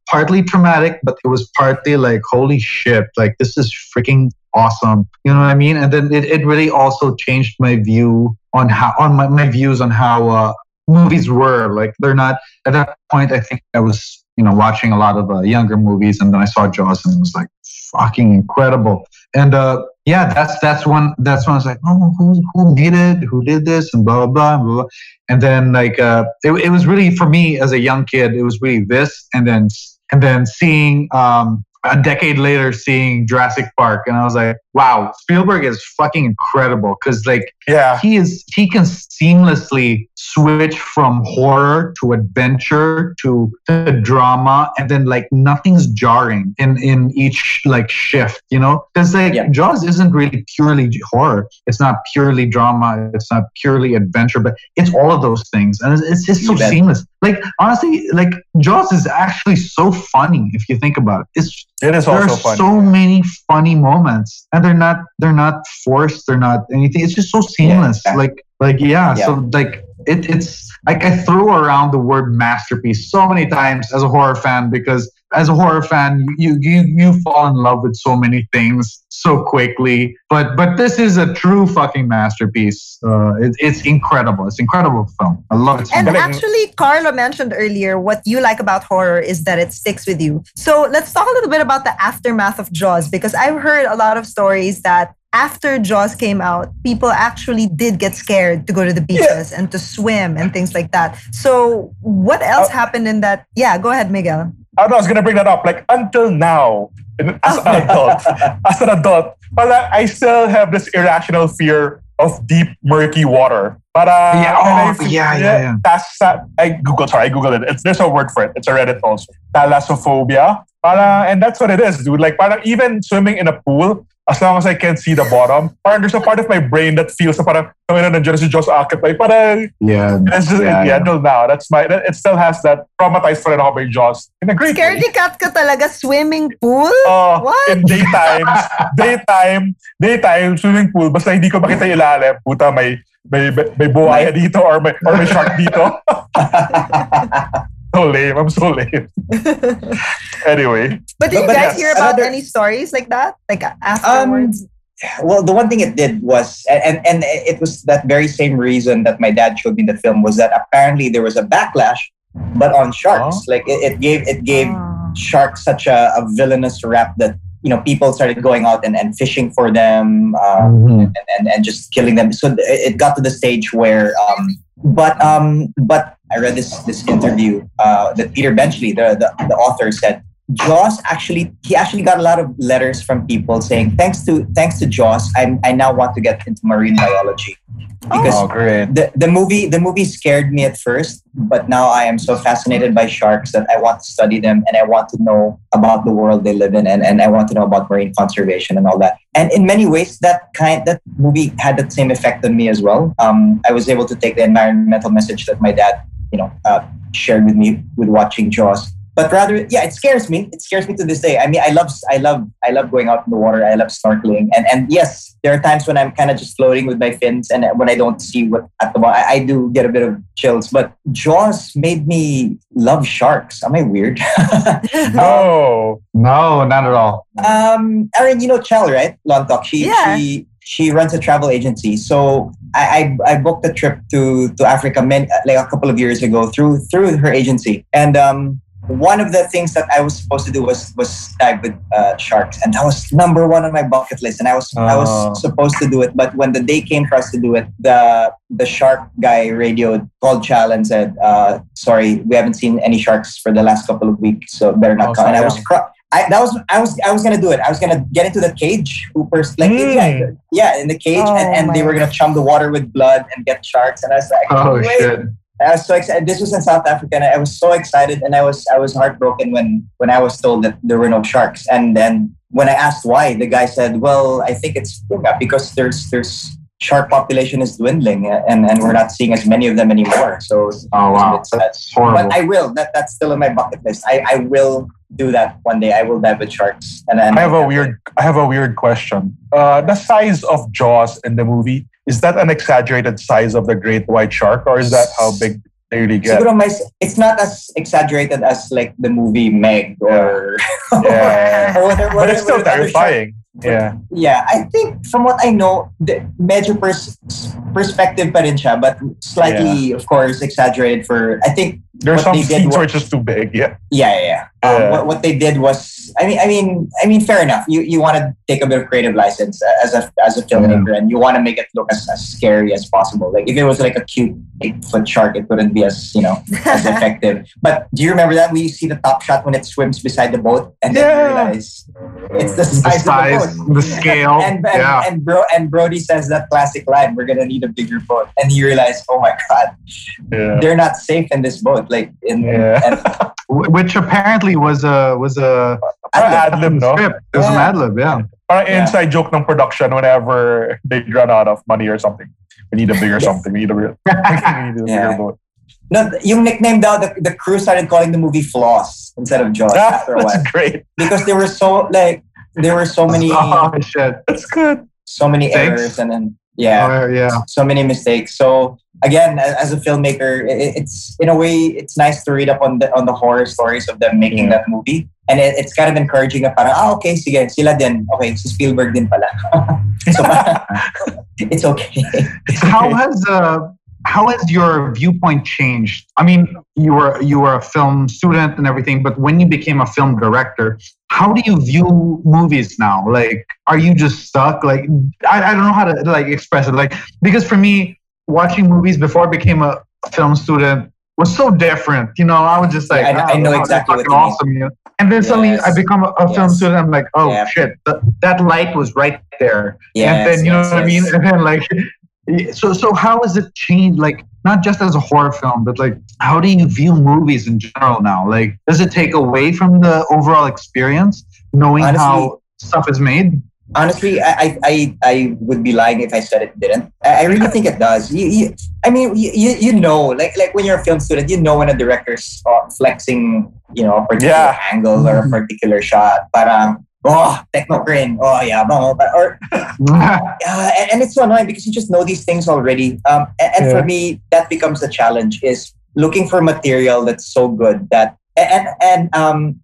partly traumatic, but it was partly like holy shit, like this is freaking awesome, you know what I mean? And then it really also changed my view on how my views on how movies were. Like, they're not at that point. I think I was watching a lot of younger movies, and then I saw Jaws, and it was like fucking incredible. And that's when I was like, oh, who made it? Who did this? And blah blah blah. Blah. And then like it was really for me as a young kid. It was really this, and then seeing. A decade later, seeing Jurassic Park, and I was like, "Wow, Spielberg is fucking incredible!" Because he can seamlessly switch from horror to adventure to drama, and then like nothing's jarring in each like shift, you know? Because Jaws isn't really purely horror; it's not purely drama, it's not purely adventure, but it's all of those things, and it's just so seamless. Like honestly, like Jaws is actually so funny if you think about it. There are so many funny moments, and they're not forced. They're not anything. It's just so seamless. Yeah, exactly. So like it's like I threw around the word masterpiece so many times as a horror fan, because as a horror fan you fall in love with so many things so quickly. But this is a true fucking masterpiece. It's incredible. It's an incredible film. I love it. And actually, Carlo mentioned earlier what you like about horror is that it sticks with you. So let's talk a little bit about the aftermath of Jaws, because I've heard a lot of stories that after Jaws came out, people actually did get scared to go to the beaches and to swim and things like that. So what else happened in that? Yeah, go ahead, Miguel. I was going to bring that up. Like, until now, as an adult, but I still have this irrational fear of deep, murky water. But I Googled it. There's a word for it. It's a Reddit also. Thalassophobia. And that's what it is, dude. Like, even swimming in a pool, as long as I can't see the bottom, there's a part of my brain that feels until now. It still has that traumatized for hobby Jaws. In a great scaredy cat ka talaga swimming pool? What? In daytime swimming pool, basta hindi ko makita ilalim, puta may buhaya dito or may shark dito. So lame. I'm so lame. Anyway. But did you guys hear about any stories like that? Like afterwards? Well, the one thing it did was, and it was that very same reason that my dad showed me the film, was that apparently there was a backlash, but on sharks. Like it gave sharks such a villainous rap that, people started going out and fishing for them and just killing them. So it got to the stage where, but I read this interview that Peter Benchley, the author, said Jaws actually got a lot of letters from people saying, thanks to Jaws, I now want to get into marine biology. Because the movie scared me at first, but now I am so fascinated by sharks that I want to study them and I want to know about the world they live in, and I want to know about marine conservation and all that. And in many ways, that movie had that same effect on me as well. I was able to take the environmental message that my dad, shared with me with watching Jaws. But rather, yeah, it scares me. It scares me to this day. I mean, I love going out in the water. I love snorkeling. And yes, there are times when I'm kind of just floating with my fins, and when I don't see what at the bottom, I do get a bit of chills. But Jaws made me love sharks. Am I weird? No, not at all. Erin, you know Chell, right? Lontok. She runs a travel agency. So I booked a trip to Africa a couple of years ago through her agency. And one of the things that I was supposed to do was dive with sharks, and that was number one on my bucket list. And I was supposed to do it, but when the day came for us to do it, the shark guy called Chal and said, "Sorry, we haven't seen any sharks for the last couple of weeks, so better not come." And I was gonna do it. I was gonna get into the cage, Hooper's in the cage, and they were gonna chum the water with blood and get sharks. And I was like, "Shit." I was so excited. This was in South Africa, and I was so excited, and I was heartbroken when I was told that there were no sharks. And then when I asked why, the guy said, "Well, I think it's because there's shark population is dwindling, and we're not seeing as many of them anymore." So, that's horrible. But I will. That's still on my bucket list. I will do that one day. I will dive with sharks. And then I have a weird question. The size of Jaws in the movie. Is that an exaggerated size of the great white shark, or is that how big they really get? It's not as exaggerated as like the movie Meg or whatever. But it's still terrifying. Yeah. I think from what I know, the major perspective pa rin siya, but slightly, of course, exaggerated for, I think. There's some scenes are just too big. What they did was, I mean, fair enough. You want to take a bit of creative license as a filmmaker, and you want to make it look as scary as possible. Like if it was like a cute 8-foot shark, it wouldn't be as as effective. But do you remember that we see the top shot when it swims beside the boat, and then you realize it's the size of the boat, the scale, and Brody says that classic line: "We're gonna need a bigger boat," and you realize, oh my god, they're not safe in this boat. Which apparently was a ad-lib, no? Script. It was an ad-lib, inside joke ng production whenever they run out of money or something. We need a bigger something. We need a bigger boat. No, yung nickname daw, the crew started calling the movie Floss instead of Jaws after a while. That's great. Because there were so many... Oh, shit. That's good. So many errors and then... So many mistakes. So again, as a filmmaker, it's in a way it's nice to read up on the horror stories of them making that movie, and it's kind of encouraging. Okay, sige, sila din. Okay, si Spielberg din pala. So it's okay. How has your viewpoint changed? I mean, you were a film student and everything, but when you became a film director, how do you view movies now? Like, are you just stuck? Like, I don't know how to express it. Like, because for me, watching movies before I became a film student was so different. I was just like, I know exactly what awesome you. And then suddenly I become a film student. I'm like, shit, that light was right there. And then what I mean. And then So how has it changed? Like, not just as a horror film, but how do you view movies in general now? Like, does it take away from the overall experience knowing how stuff is made? Honestly, I would be lying if I said it didn't. I really think it does. Like when you're a film student, when a director's flexing, a particular angle or a particular shot. Parang, technocrane. And it's so annoying because you just know these things already. And for me, that becomes the challenge: is looking for material that's so good that. And I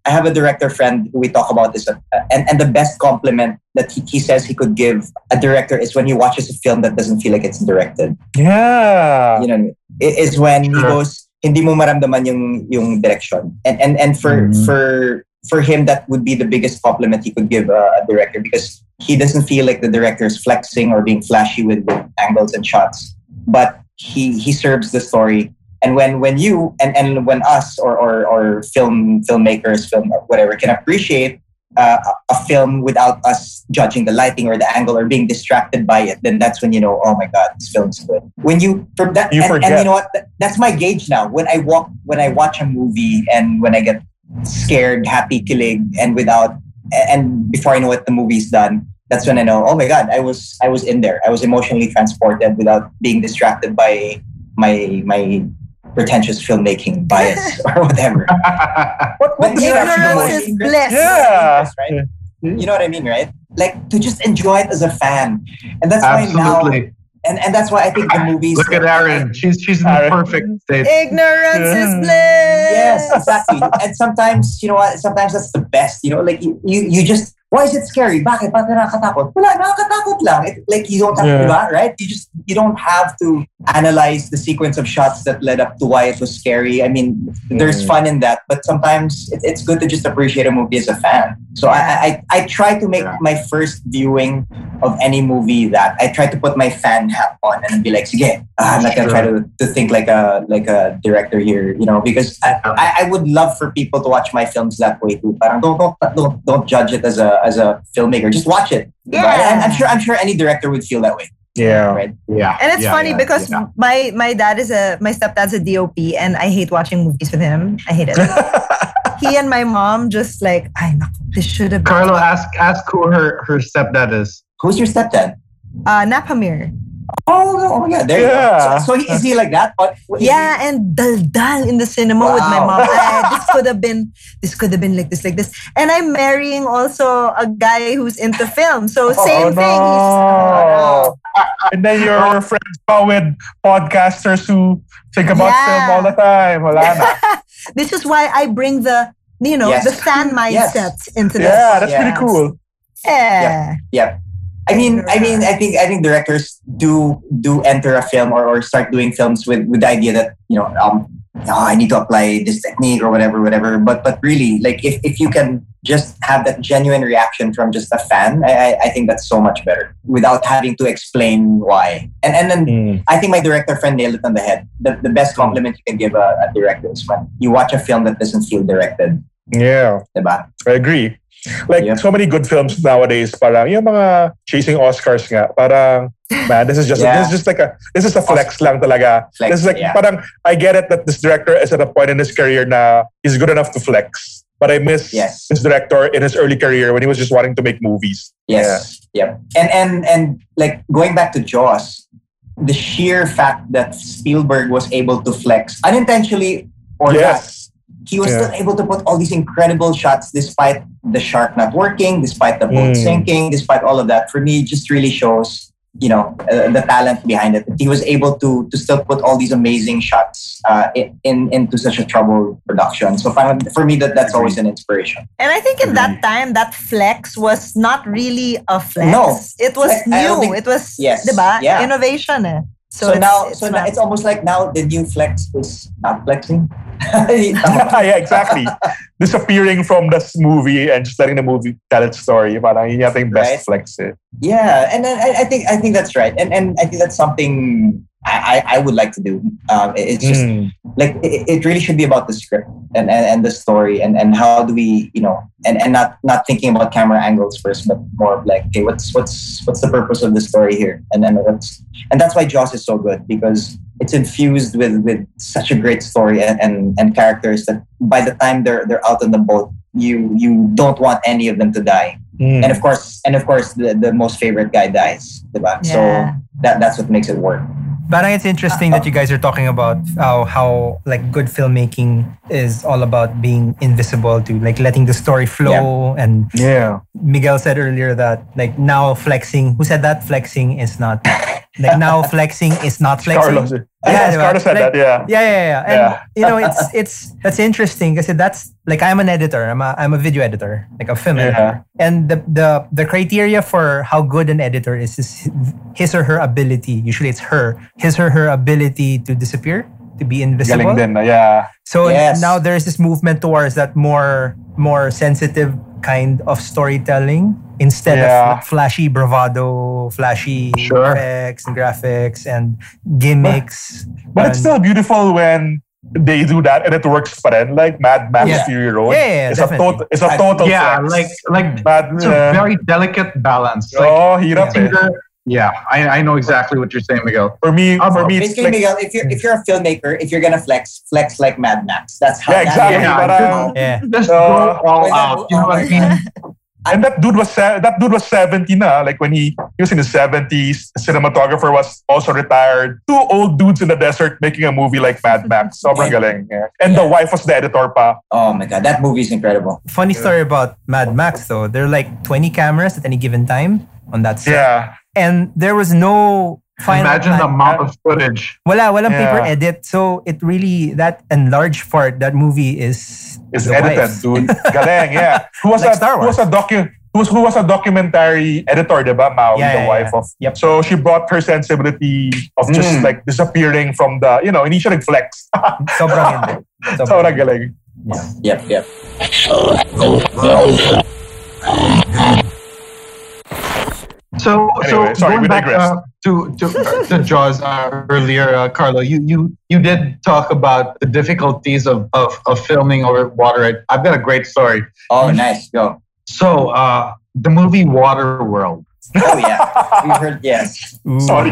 have a director friend who we talk about this, and the best compliment that he says he could give a director is when he watches a film that doesn't feel like it's directed. Yeah, you know what I mean? It is when he goes, "Hindi mo maramdaman yung direction," and for him, that would be the biggest compliment he could give a director, because he doesn't feel like the director is flexing or being flashy with angles and shots, but he serves the story. And when you and when us or filmmakers, whatever, can appreciate a film without us judging the lighting or the angle or being distracted by it, then that's when you know, oh my God, this film's good. When you forget, and you know what? That's my gauge now. When I watch a movie and when I get scared, happy, kilig, and before I know it, the movie's done. That's when I know, oh my God, I was in there. I was emotionally transported without being distracted by my pretentious filmmaking bias or whatever. What ignorance is bliss. Yeah. Right? You know what I mean, right? Like, to just enjoy it as a fan. And that's why now... And that's why I think the movies... Look at Aaron. She's in the perfect state. Ignorance is bliss. Yes, exactly. And sometimes, you know what? Sometimes that's the best. You know, like, you just... Why is it scary? Bakit? Bakit nakakatakot? Wala, nakakatakot lang. Like, you don't have to, right? You don't have to analyze the sequence of shots that led up to why it was scary. I mean, there's fun in that, but sometimes it's good to just appreciate a movie as a fan. So I try to make my first viewing of any movie that I try to put my fan hat on and be like, sige, I'm not gonna try to think like a director here, you know, because I would love for people to watch my films that way too. Parang don't judge it as a filmmaker. Just watch it. Yeah. Right? I'm sure any director would feel that way. Yeah. Right? Yeah. And it's funny because my stepdad's a DOP and I hate watching movies with him. I hate it. He and my mom just like, I know this should have been. Carlo, ask who her stepdad is. Who's your stepdad? Napamir. Oh no! Oh yeah, there you go. So is he like that? Or and dal in the cinema with my mom. This could have been like this. And I'm marrying also a guy who's into film. So same thing. And then your friends with podcasters who think about film all the time. This is why I bring the the fan mindset into this. Yeah, that's pretty cool. Yeah. Yeah. I mean, I think directors do enter a film or start doing films with the idea that I need to apply this technique or whatever. But really, like if you can just have that genuine reaction from just a fan, I think that's so much better without having to explain why. And then I think my director friend nailed it on the head. The best compliment you can give a director is when you watch a film that doesn't feel directed. Yeah, diba? I agree. Like so many good films nowadays, parang yung mga chasing Oscars nga, parang man, this is just a flex lang talaga. Flex, this is like parang I get it that this director is at a point in his career na he's good enough to flex, but I miss this director in his early career when he was just wanting to make movies. Yes, and like going back to Jaws, the sheer fact that Spielberg was able to flex unintentionally or not. He was still able to put all these incredible shots despite the shark not working, despite the boat sinking, despite all of that. For me, it just really shows, the talent behind it. He was able to still put all these amazing shots into such a troubled production. So for me, that's always an inspiration. And I think in that time, that flex was not really a flex. No. It was new. It was diba? Innovation. So now it's almost like now the new flex is not flexing. Yeah, exactly. Disappearing from this movie and just letting the movie tell its story. Parang yun yata yung best flex. Yeah, and I think that's right. And I think that's something I would like to do. It's just like it really should be about the script and the story and how do we and not thinking about camera angles first, but more of like, okay, what's the purpose of the story here? And that's why Jaws is so good, because it's infused with such a great story and characters that by the time they're out on the boat, you don't want any of them to die. And of course the most favorite guy dies, diba? Yeah. So that's what makes it work. But it's interesting that you guys are talking about how like good filmmaking is all about being invisible to like letting the story flow. Yeah. And Miguel said earlier that like now flexing. Who said that flexing is not like now flexing is not flexing? Carlos. Yeah, Carlo said like, that. Yeah. Yeah. And it's that's interesting because that's like I'm an editor. I'm a video editor, like a film editor. And the criteria for how good an editor is his or her ability. Usually it's his or her ability to disappear, to be invisible. So now there's this movement towards that more sensitive kind of storytelling instead of like flashy bravado, flashy effects and graphics and gimmicks. But it's still beautiful when they do that and it works pa rin. Like Mad Max Fury Road. Yeah, it's a total flex. It's a very delicate balance. I know exactly what you're saying, Miguel. For me, basically, it's Miguel, if you're a filmmaker, if you're gonna flex like Mad Max, that's how. Yeah, exactly. Just go all out. You know what I mean? And that dude was 70 na. Like when he was in his 70s, cinematographer was also retired. Two old dudes in the desert making a movie like Mad Max. Sobrang galing. And the wife was the editor pa. Oh my God, that movie is incredible. Funny story about Mad Max though. There are like 20 cameras at any given time on that set. Yeah. And there was no final. Imagine the amount of footage. Walang paper edit. So it really, that enlarged part, that movie is edited, wife. Dude. Galing, yeah. Who was a documentary editor, diba? Maui, the wife of. Yep. So she brought her sensibility of just like disappearing from the, initial flex. Sobrang galing. Yeah. Yep. So, going back to Jaws earlier, Carlo, you did talk about the difficulties of filming over water. I've got a great story. Oh, nice. Go. So, the movie Waterworld. Oh, yeah. We heard, yes. Sorry.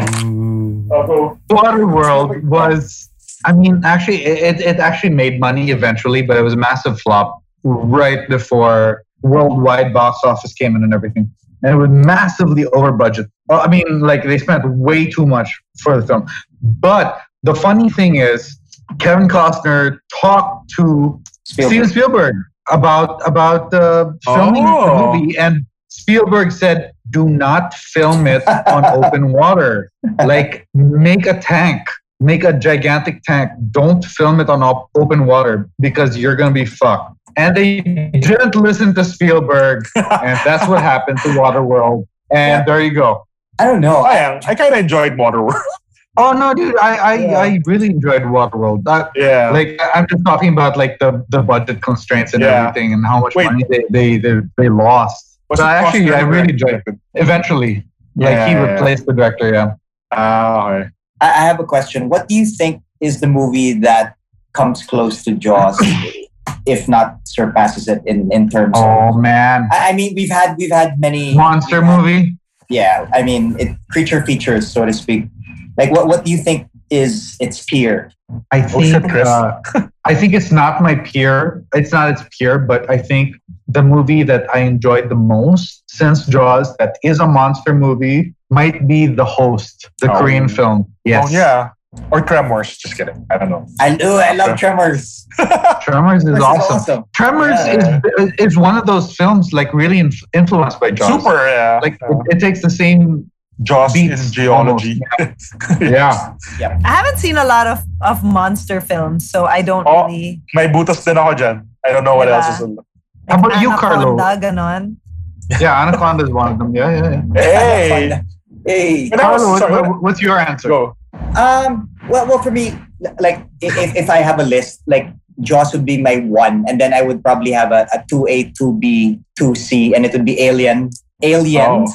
Waterworld was, it actually made money eventually, but it was a massive flop right before worldwide box office came in and everything. And it was massively over budget. They spent way too much for the film. But the funny thing is, Kevin Costner talked to Steven Spielberg about filming the movie. And Spielberg said, do not film it on open water. Like, make a tank. Make a gigantic tank. Don't film it on open water because you're going to be fucked. And they didn't listen to Spielberg. And that's what happened to Waterworld. And there you go. I don't know. I kind of enjoyed Waterworld. Oh, no, dude. I really enjoyed Waterworld. I'm just talking about the budget constraints and everything and how much money they lost. But I really enjoyed it. Eventually. He replaced the director, all right. I have a question. What do you think is the movie that comes close to Jaws, if not surpasses it in terms of... Oh, man. We've had many... Monster movie? Yeah. Creature features, so to speak. Like, what do you think is its peer? I think it's not my peer. It's not its peer, but I think the movie that I enjoyed the most since Jaws that is a monster movie might be The Host, the Korean film. Yes. Oh, yeah. Or Tremors. Just kidding. I don't know. I love Tremors. Tremors is awesome. Tremors is one of those films really influenced by Jaws. Super, yeah. It takes the same... Jaws in geology. Yeah. I haven't seen a lot of monster films, so I don't really... May butas din ako dyan. I don't know what else is in there. How about you, Carlo? Anaconda, Anaconda is one of them. Yeah. Hey. Carlo, what's your answer? Go. Well, for me, if I have a list, Jaws would be my one, and then I would probably have a 2A, 2B, 2C, and it would be Alien. Oh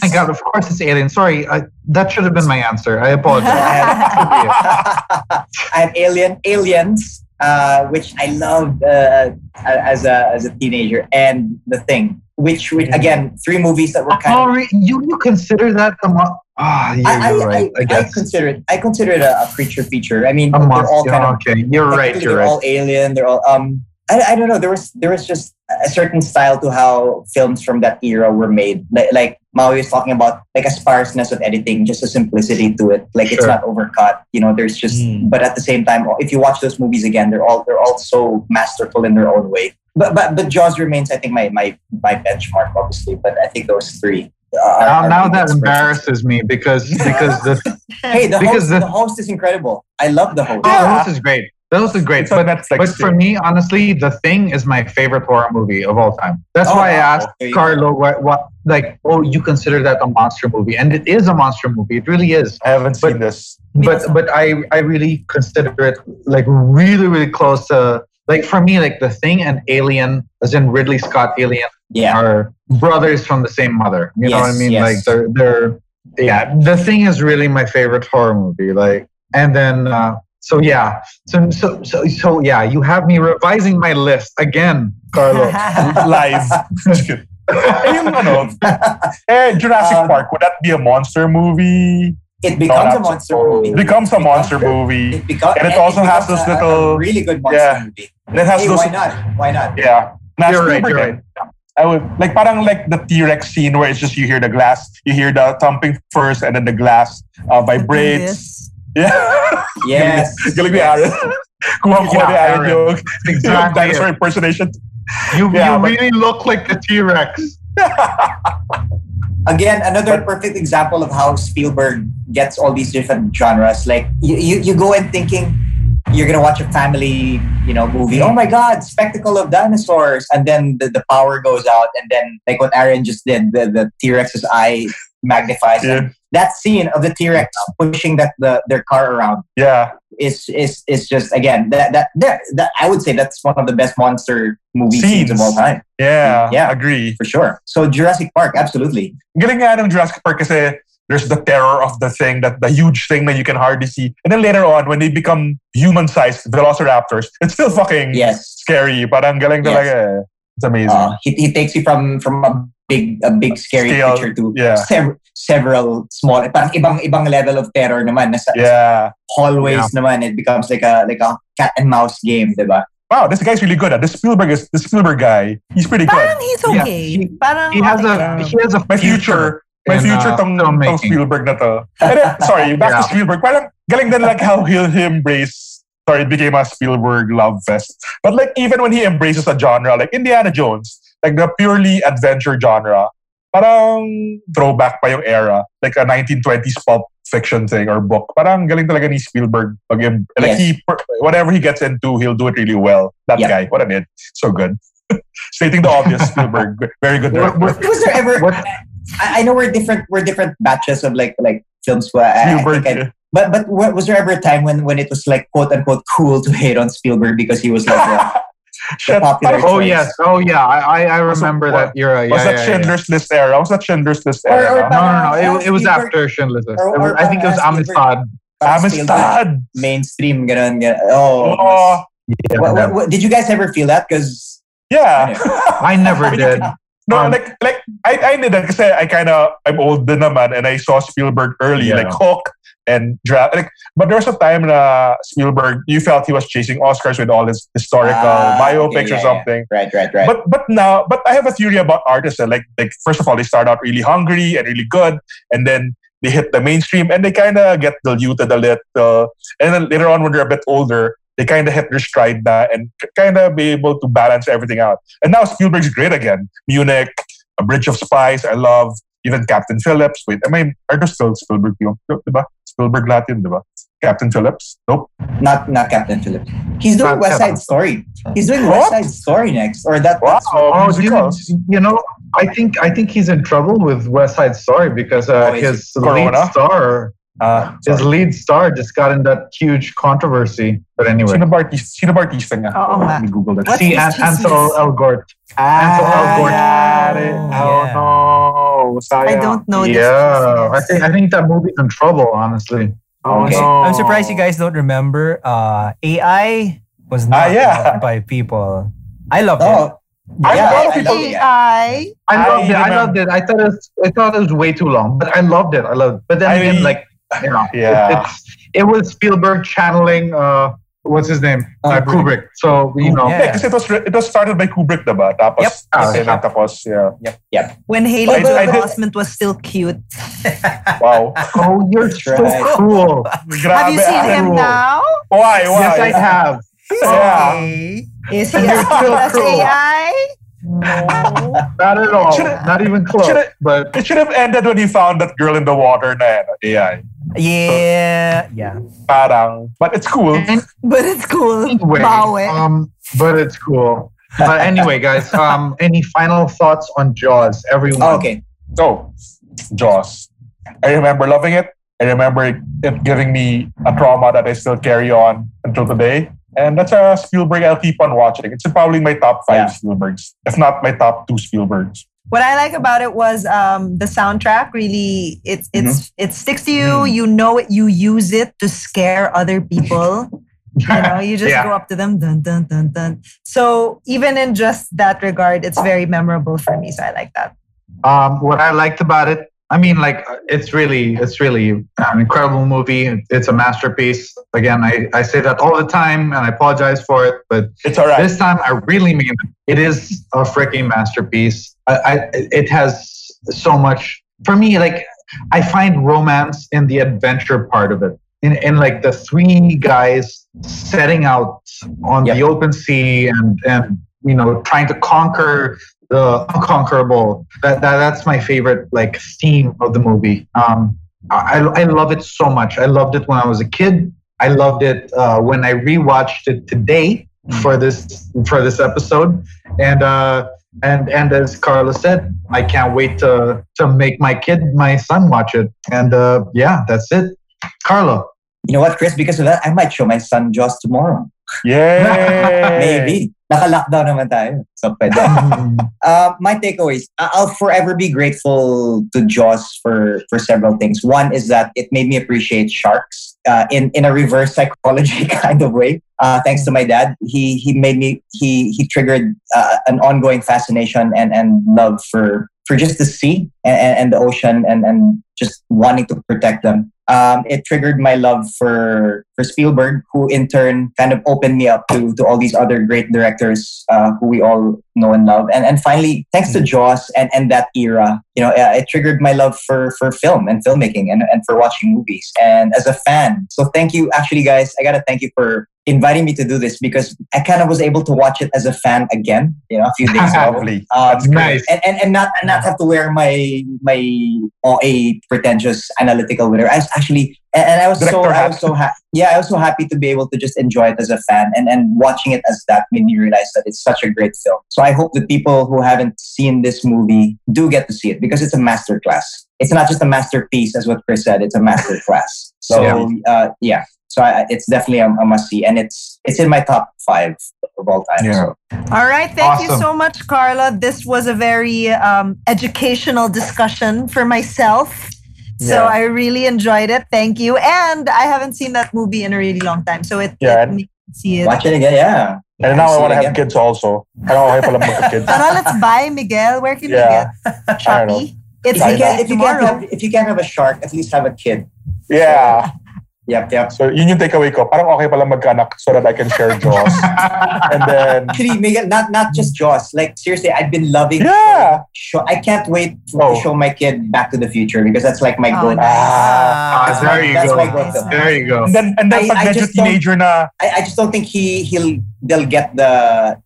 my God, of course it's Alien. Sorry, that should have been my answer. I apologize. I have Aliens, which I loved as a teenager, and The Thing, which again, three movies that were kind of... You consider that the... I guess. I consider it a creature feature. They're all kind of... Okay, you're right. They're all Alien. They're all... I don't know. There was just a certain style to how films from that era were made. Like Maui was talking about, a sparseness of editing, just a simplicity to it. It's not overcut. There's just. But at the same time, if you watch those movies again, they're all so masterful in their own way. But Jaws remains, I think, my benchmark, obviously. But I think those three. Now that embarrasses me because the Host is incredible. I love The Host. The Host is great. Those are great, but for me, honestly, The Thing is my favorite horror movie of all time. That's why I asked Carlo, what you consider that a monster movie, and it is a monster movie. It really is. I haven't seen this, but I really consider it really really close to for me The Thing and Alien, as in Ridley Scott Alien, are brothers from the same mother. You know what I mean? Yes. The Thing is really my favorite horror movie. And then. So yeah, so yeah, you have me revising my list again, Carlo. Lies. Jurassic Park, would that be a monster movie? It becomes a monster movie. It becomes a monster movie. And it also has this little... really good monster movie. And it has why not? Why not? Yeah. You're right. Yeah. I would... Parang the T-Rex scene where it's just you hear the glass, you hear the thumping first and then the glass vibrates. Yeah. Yes. Kuha-kuha ni Aaron. Dinosaur impersonation. You really look like the T-Rex. Again, another perfect example of how Spielberg gets all these different genres. Like you go in thinking you're gonna watch a family, movie. Oh my God, spectacle of dinosaurs, and then the power goes out, and then like what Aaron just did, the T-Rex's eye magnifies. Yeah. That scene of the T-Rex pushing their car around. Yeah. Is just again that I would say that's one of the best monster movie scenes of all time. Yeah, yeah, agree for sure. So Jurassic Park, absolutely. Galing nga ng Jurassic Park kasi there's the terror of the thing, that the huge thing that you can hardly see, and then later on when they become human-sized velociraptors, it's still fucking scary. Parang galing talaga. It's amazing. He takes you from a big scary picture to several small, ibang level of terror naman nasa hallways naman. It becomes like a cat and mouse game, diba? Wow, this guy's really good. The Spielberg guy, he's pretty good. Parang he's okay. Yeah. He has a future. My future tong Spielberg na to. Then, sorry, back to Spielberg. Parang galing din how he'll embrace. Sorry, it became a Spielberg love fest. But even when he embraces a genre, like Indiana Jones, like the purely adventure genre, parang throwback pa yung era, like a 1920s pulp fiction thing or book. Parang galing talaga ni Spielberg. Whatever he gets into, he'll do it really well. That guy, what a nerd. So good. Stating the obvious, Spielberg, very good director. Was there ever? I know we're different batches of like films. But was there ever a time when it was like quote unquote cool to hate on Spielberg because he was like the popular choice? Oh yeah, I remember that era. Was that Schindler's List era? Was that Schindler's List era? No. It was after Schindler's List. I think it was Amistad. Amistad. Mainstream, ganun. Oh. Yeah. What, did you guys ever feel that? Because I never did. No, I did that because I'm old naman and I saw Spielberg early, like Hook. And but there was a time na Spielberg, you felt he was chasing Oscars with all his historical biopics or something. Yeah. Right. But now I have a theory about artists. Like first of all, they start out really hungry and really good, and then they hit the mainstream and they kind of get diluted a little. And then later on, when they're a bit older, they kind of hit their stride now and kind of be able to balance everything out. And now Spielberg's great again. Munich, A Bridge of Spies, I love. Even Captain Phillips. Wait, are there still Spielberg films? Spielberg Latin, diba? Captain Phillips? Nope. Not Captain Phillips. He's doing West Side Story. He's doing West Side Story next, or that. Wow. I think he's in trouble with West Side Story because his lead star just got in that huge controversy. But anyway, Sino Bartista nga? Oh, let me Google that. See, Ansel Elgort. Oh, I don't know. Yeah, I think that movie's in trouble, honestly. Oh, okay. I'm surprised you guys don't remember. AI was not loved by people. I loved it. I loved it. I thought it was way too long, but I loved it. But then again, it was Spielberg channeling. What's his name? Kubrick. So because it was started by Kubrick, diba? Tapos, Tapos. When Haley Joel Osment was still cute. Wow. Oh, you're so cool. Have you seen him now? Why? Yes, I have. Okay. Is he as cool as AI? No. Not at all. Not even close. It should have ended when he found that girl in the water. AI. Yeah. Parang, but it's cool. Anyway, but it's cool. But anyway, guys, any final thoughts on Jaws? Everyone. Oh, okay. So, Jaws. I remember loving it. I remember it giving me a trauma that I still carry on until today. And that's a Spielberg I'll keep on watching. It's probably my top five Spielbergs, if not my top two Spielbergs. What I like about it was the soundtrack. Really, it sticks to you. You know it. You use it to scare other people. You know, you just go up to them, dun dun dun dun. So even in just that regard, it's very memorable for me. So I like that. What I liked about it, I mean, like it's really an incredible movie. It's a masterpiece. Again, I say that all the time, and I apologize for it, but it's all right. This time I really mean it. It is a freaking masterpiece. It has so much for me. Like I find romance in the adventure part of it. In like the three guys setting out on the open sea and you know trying to conquer the unconquerable. That's my favorite like theme of the movie. I love it so much. I loved it when I was a kid. I loved it when I rewatched it today for this episode. And as Carla said, I can't wait to make my son watch it. And that's it. Carlo. You know what, Chris? Because of that, I might show my son Jaws tomorrow. Yeah, maybe. Naka-lockdown naman tayo. So, pwede. My takeaways. I'll forever be grateful to Jaws for several things. One is that it made me appreciate sharks in a reverse psychology kind of way. Thanks to my dad, he triggered an ongoing fascination and love for just the sea and the ocean and just wanting to protect them. It triggered my love for Spielberg, who in turn kind of opened me up to all these other great directors who we all know and love. And finally, thanks to Jaws and that era, you know, it triggered my love for film and filmmaking and for watching movies and as a fan. So thank you. Actually, guys, I got to thank you for inviting me to do this because I kind of was able to watch it as a fan again, you know, a few days ago. That's nice. And not have to wear my OA pretentious analytical whatever. I was so happy to be able to just enjoy it as a fan and watching it as that made me realize that it's such a great film. So I hope that people who haven't seen this movie do get to see it because it's a masterclass. It's not just a masterpiece, as what Chris said. It's a masterclass. So So it's definitely a must-see, and it's in my top five of all time. Yeah. So. All right. Thank you so much, Carla. This was a very educational discussion for myself. Yeah. So I really enjoyed it. Thank you. And I haven't seen that movie in a really long time. So it made me see it. Watch it again, yeah. And now I want to have kids also. I don't want to have kids. Now let's buy, Miguel. Where can we get? Shopee? If you can't have a shark, at least have a kid. Yeah. So, Yep. So, yun yung takeaway ko. Parang okay pala magkaanak so that I can share Jaws. And then... Actually, Miguel, not just Jaws. Like, seriously, I've been loving... Yeah! I can't wait to show my kid Back to the Future because that's like my goal. There you go. And then pag medyo teenager na... I just don't think they'll get the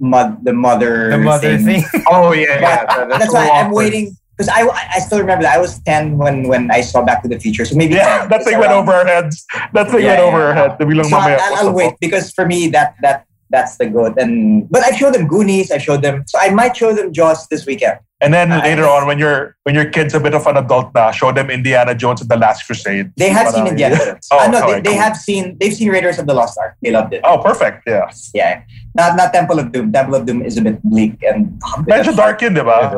mother thing. Oh, yeah. That's why I'm waiting... Because I still remember that I was 10 when I saw Back to the Future. So maybe that thing went over our heads. That thing went over our heads. So I'll wait because for me that's the good. But I showed them Goonies. I showed them. So I might show them Jaws this weekend. And then later on, when your kid's a bit of an adult now, show them Indiana Jones and the Last Crusade. They have seen Indiana Jones. They've seen Raiders of the Lost Ark. They loved it. Oh, perfect. Yeah. Yeah. Not Temple of Doom. Temple of Doom is a bit bleak and medyo dark in, diba?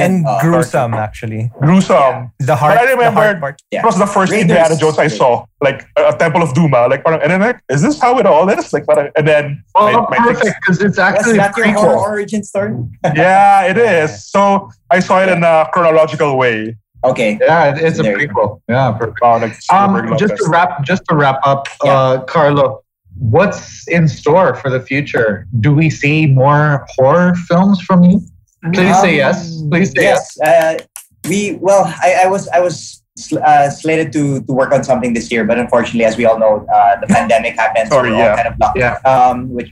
And gruesome actually. Gruesome. Yeah. But I remember it was the first Raiders Indiana Jones I saw. Like a Temple of Doom. Like and then like, is this how it all is? Like and then perfect because it's actually a prequel origin story. Yeah, it is. So I saw it in a chronological way. Okay. Yeah, it's a prequel. Yeah, perfect. Just to wrap up, Carlo, what's in store for the future? Do we see more horror films from you? Please say yes. Yes. I was slated to work on something this year, but unfortunately, as we all know, the pandemic happened. We're all kind of locked,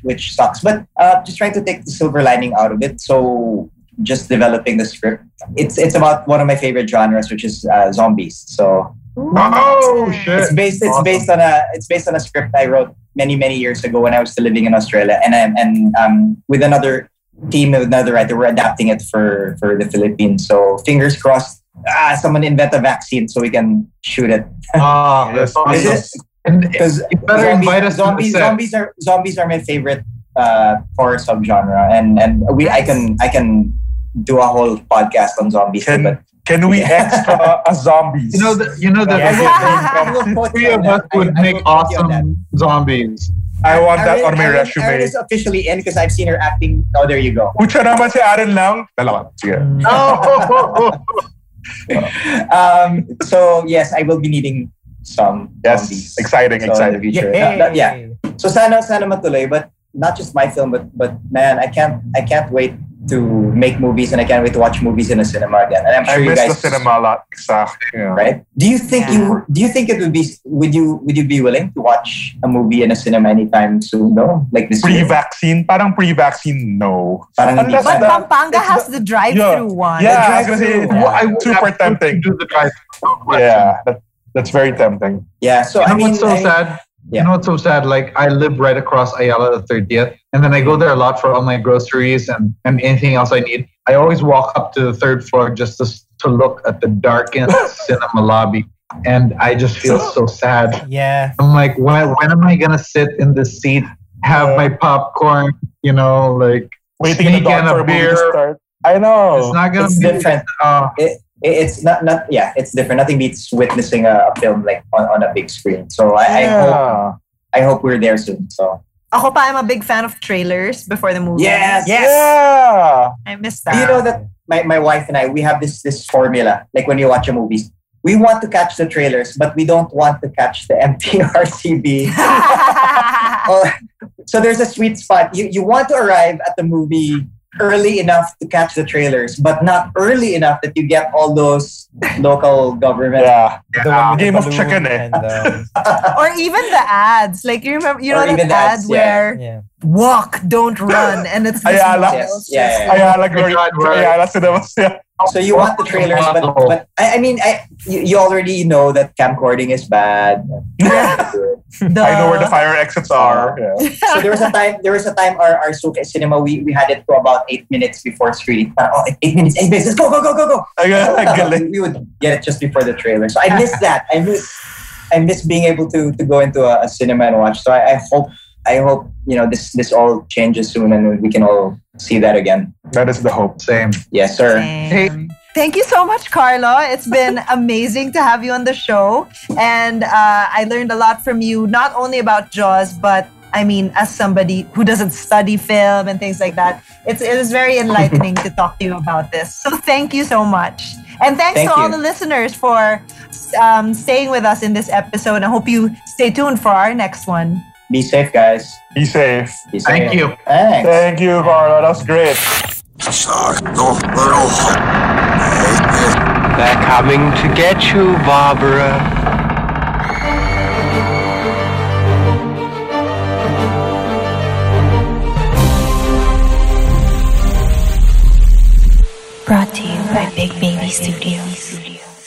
which sucks. But just trying to take the silver lining out of it. So. Just developing the script. It's about one of my favorite genres, which is zombies. So, shit! It's based on a script I wrote many years ago when I was still living in Australia, and with another team, with another writer, we're adapting it for the Philippines. So, fingers crossed, someone invent a vaccine so we can shoot it. That's awesome. And because you better invite us to the set. Zombies are my favorite horror subgenre, and I can do a whole podcast on zombies. Can we extra a zombies? The three of us would make awesome zombies. I want that on my resume. Aaron is officially in because I've seen her acting. Oh, there you go. Ucha naman si Aaron lang. Dalawa. Sige. So, yes, I will be needing some zombies. Exciting feature. Yeah. So, sana matuloy. But not just my film, but man, I can't wait to make movies, and I can't wait to watch movies in a cinema again. And I'm sure you guys miss the cinema a lot. Exactly. Yeah. Right? Do you think it would be? Would you be willing to watch a movie in a cinema anytime soon? No, like this pre-vaccine. Year? Parang pre-vaccine. No. But Pampanga has the drive-through one. Yeah, I'm super tempting. Do the drive-through. Yeah, that's very tempting. Yeah. So sad. Yeah. You know what's so sad? Like, I live right across Ayala the 30th, and then I go there a lot for all my groceries and anything else I need. I always walk up to the third floor just to look at the darkened cinema lobby, and I just feel so sad. Yeah, I'm like, when am I gonna sit in this seat, have my popcorn, like waiting in the dark for a beer? To start. I know it's not gonna be different. It's different. Nothing beats witnessing a film like on a big screen. So I hope we're there soon. So I'm a big fan of trailers before the movie. Yes. Yeah. I miss that. You know that my wife and I, we have this formula. Like, when we watch a movie, we want to catch the trailers, but we don't want to catch the MTRCB. So there's a sweet spot. You want to arrive at the movie early enough to catch the trailers, but not early enough that you get all those local government. Game of chicken, or even the ads. Like, you remember, that ad where walk, don't run, and it's Ayala. Ayala. So you want the trailers, but I mean, you already know that camcording is bad. I know where the fire exits are. Yeah. So there was a time our Suke cinema, we had it to about 8 minutes before screening. 8 minutes, 8 minutes. Let's go. We would get it just before the trailer. So I miss that. I miss being able to go into a cinema and watch. So I hope this all changes soon, and we can all see that again. That is the hope. Same. Yes, sir. Same. Hey. Thank you so much, Carlo. It's been amazing to have you on the show. And I learned a lot from you, not only about Jaws, but as somebody who doesn't study film and things like that, it was very enlightening to talk to you about this. So thank you so much. And thanks to all the listeners for staying with us in this episode. I hope you stay tuned for our next one. Be safe, guys. Be safe. Be safe. Thank you. Thanks. Thank you, Carlo. That was great. They're coming to get you, Barbara. Brought to you by Big Baby Studios.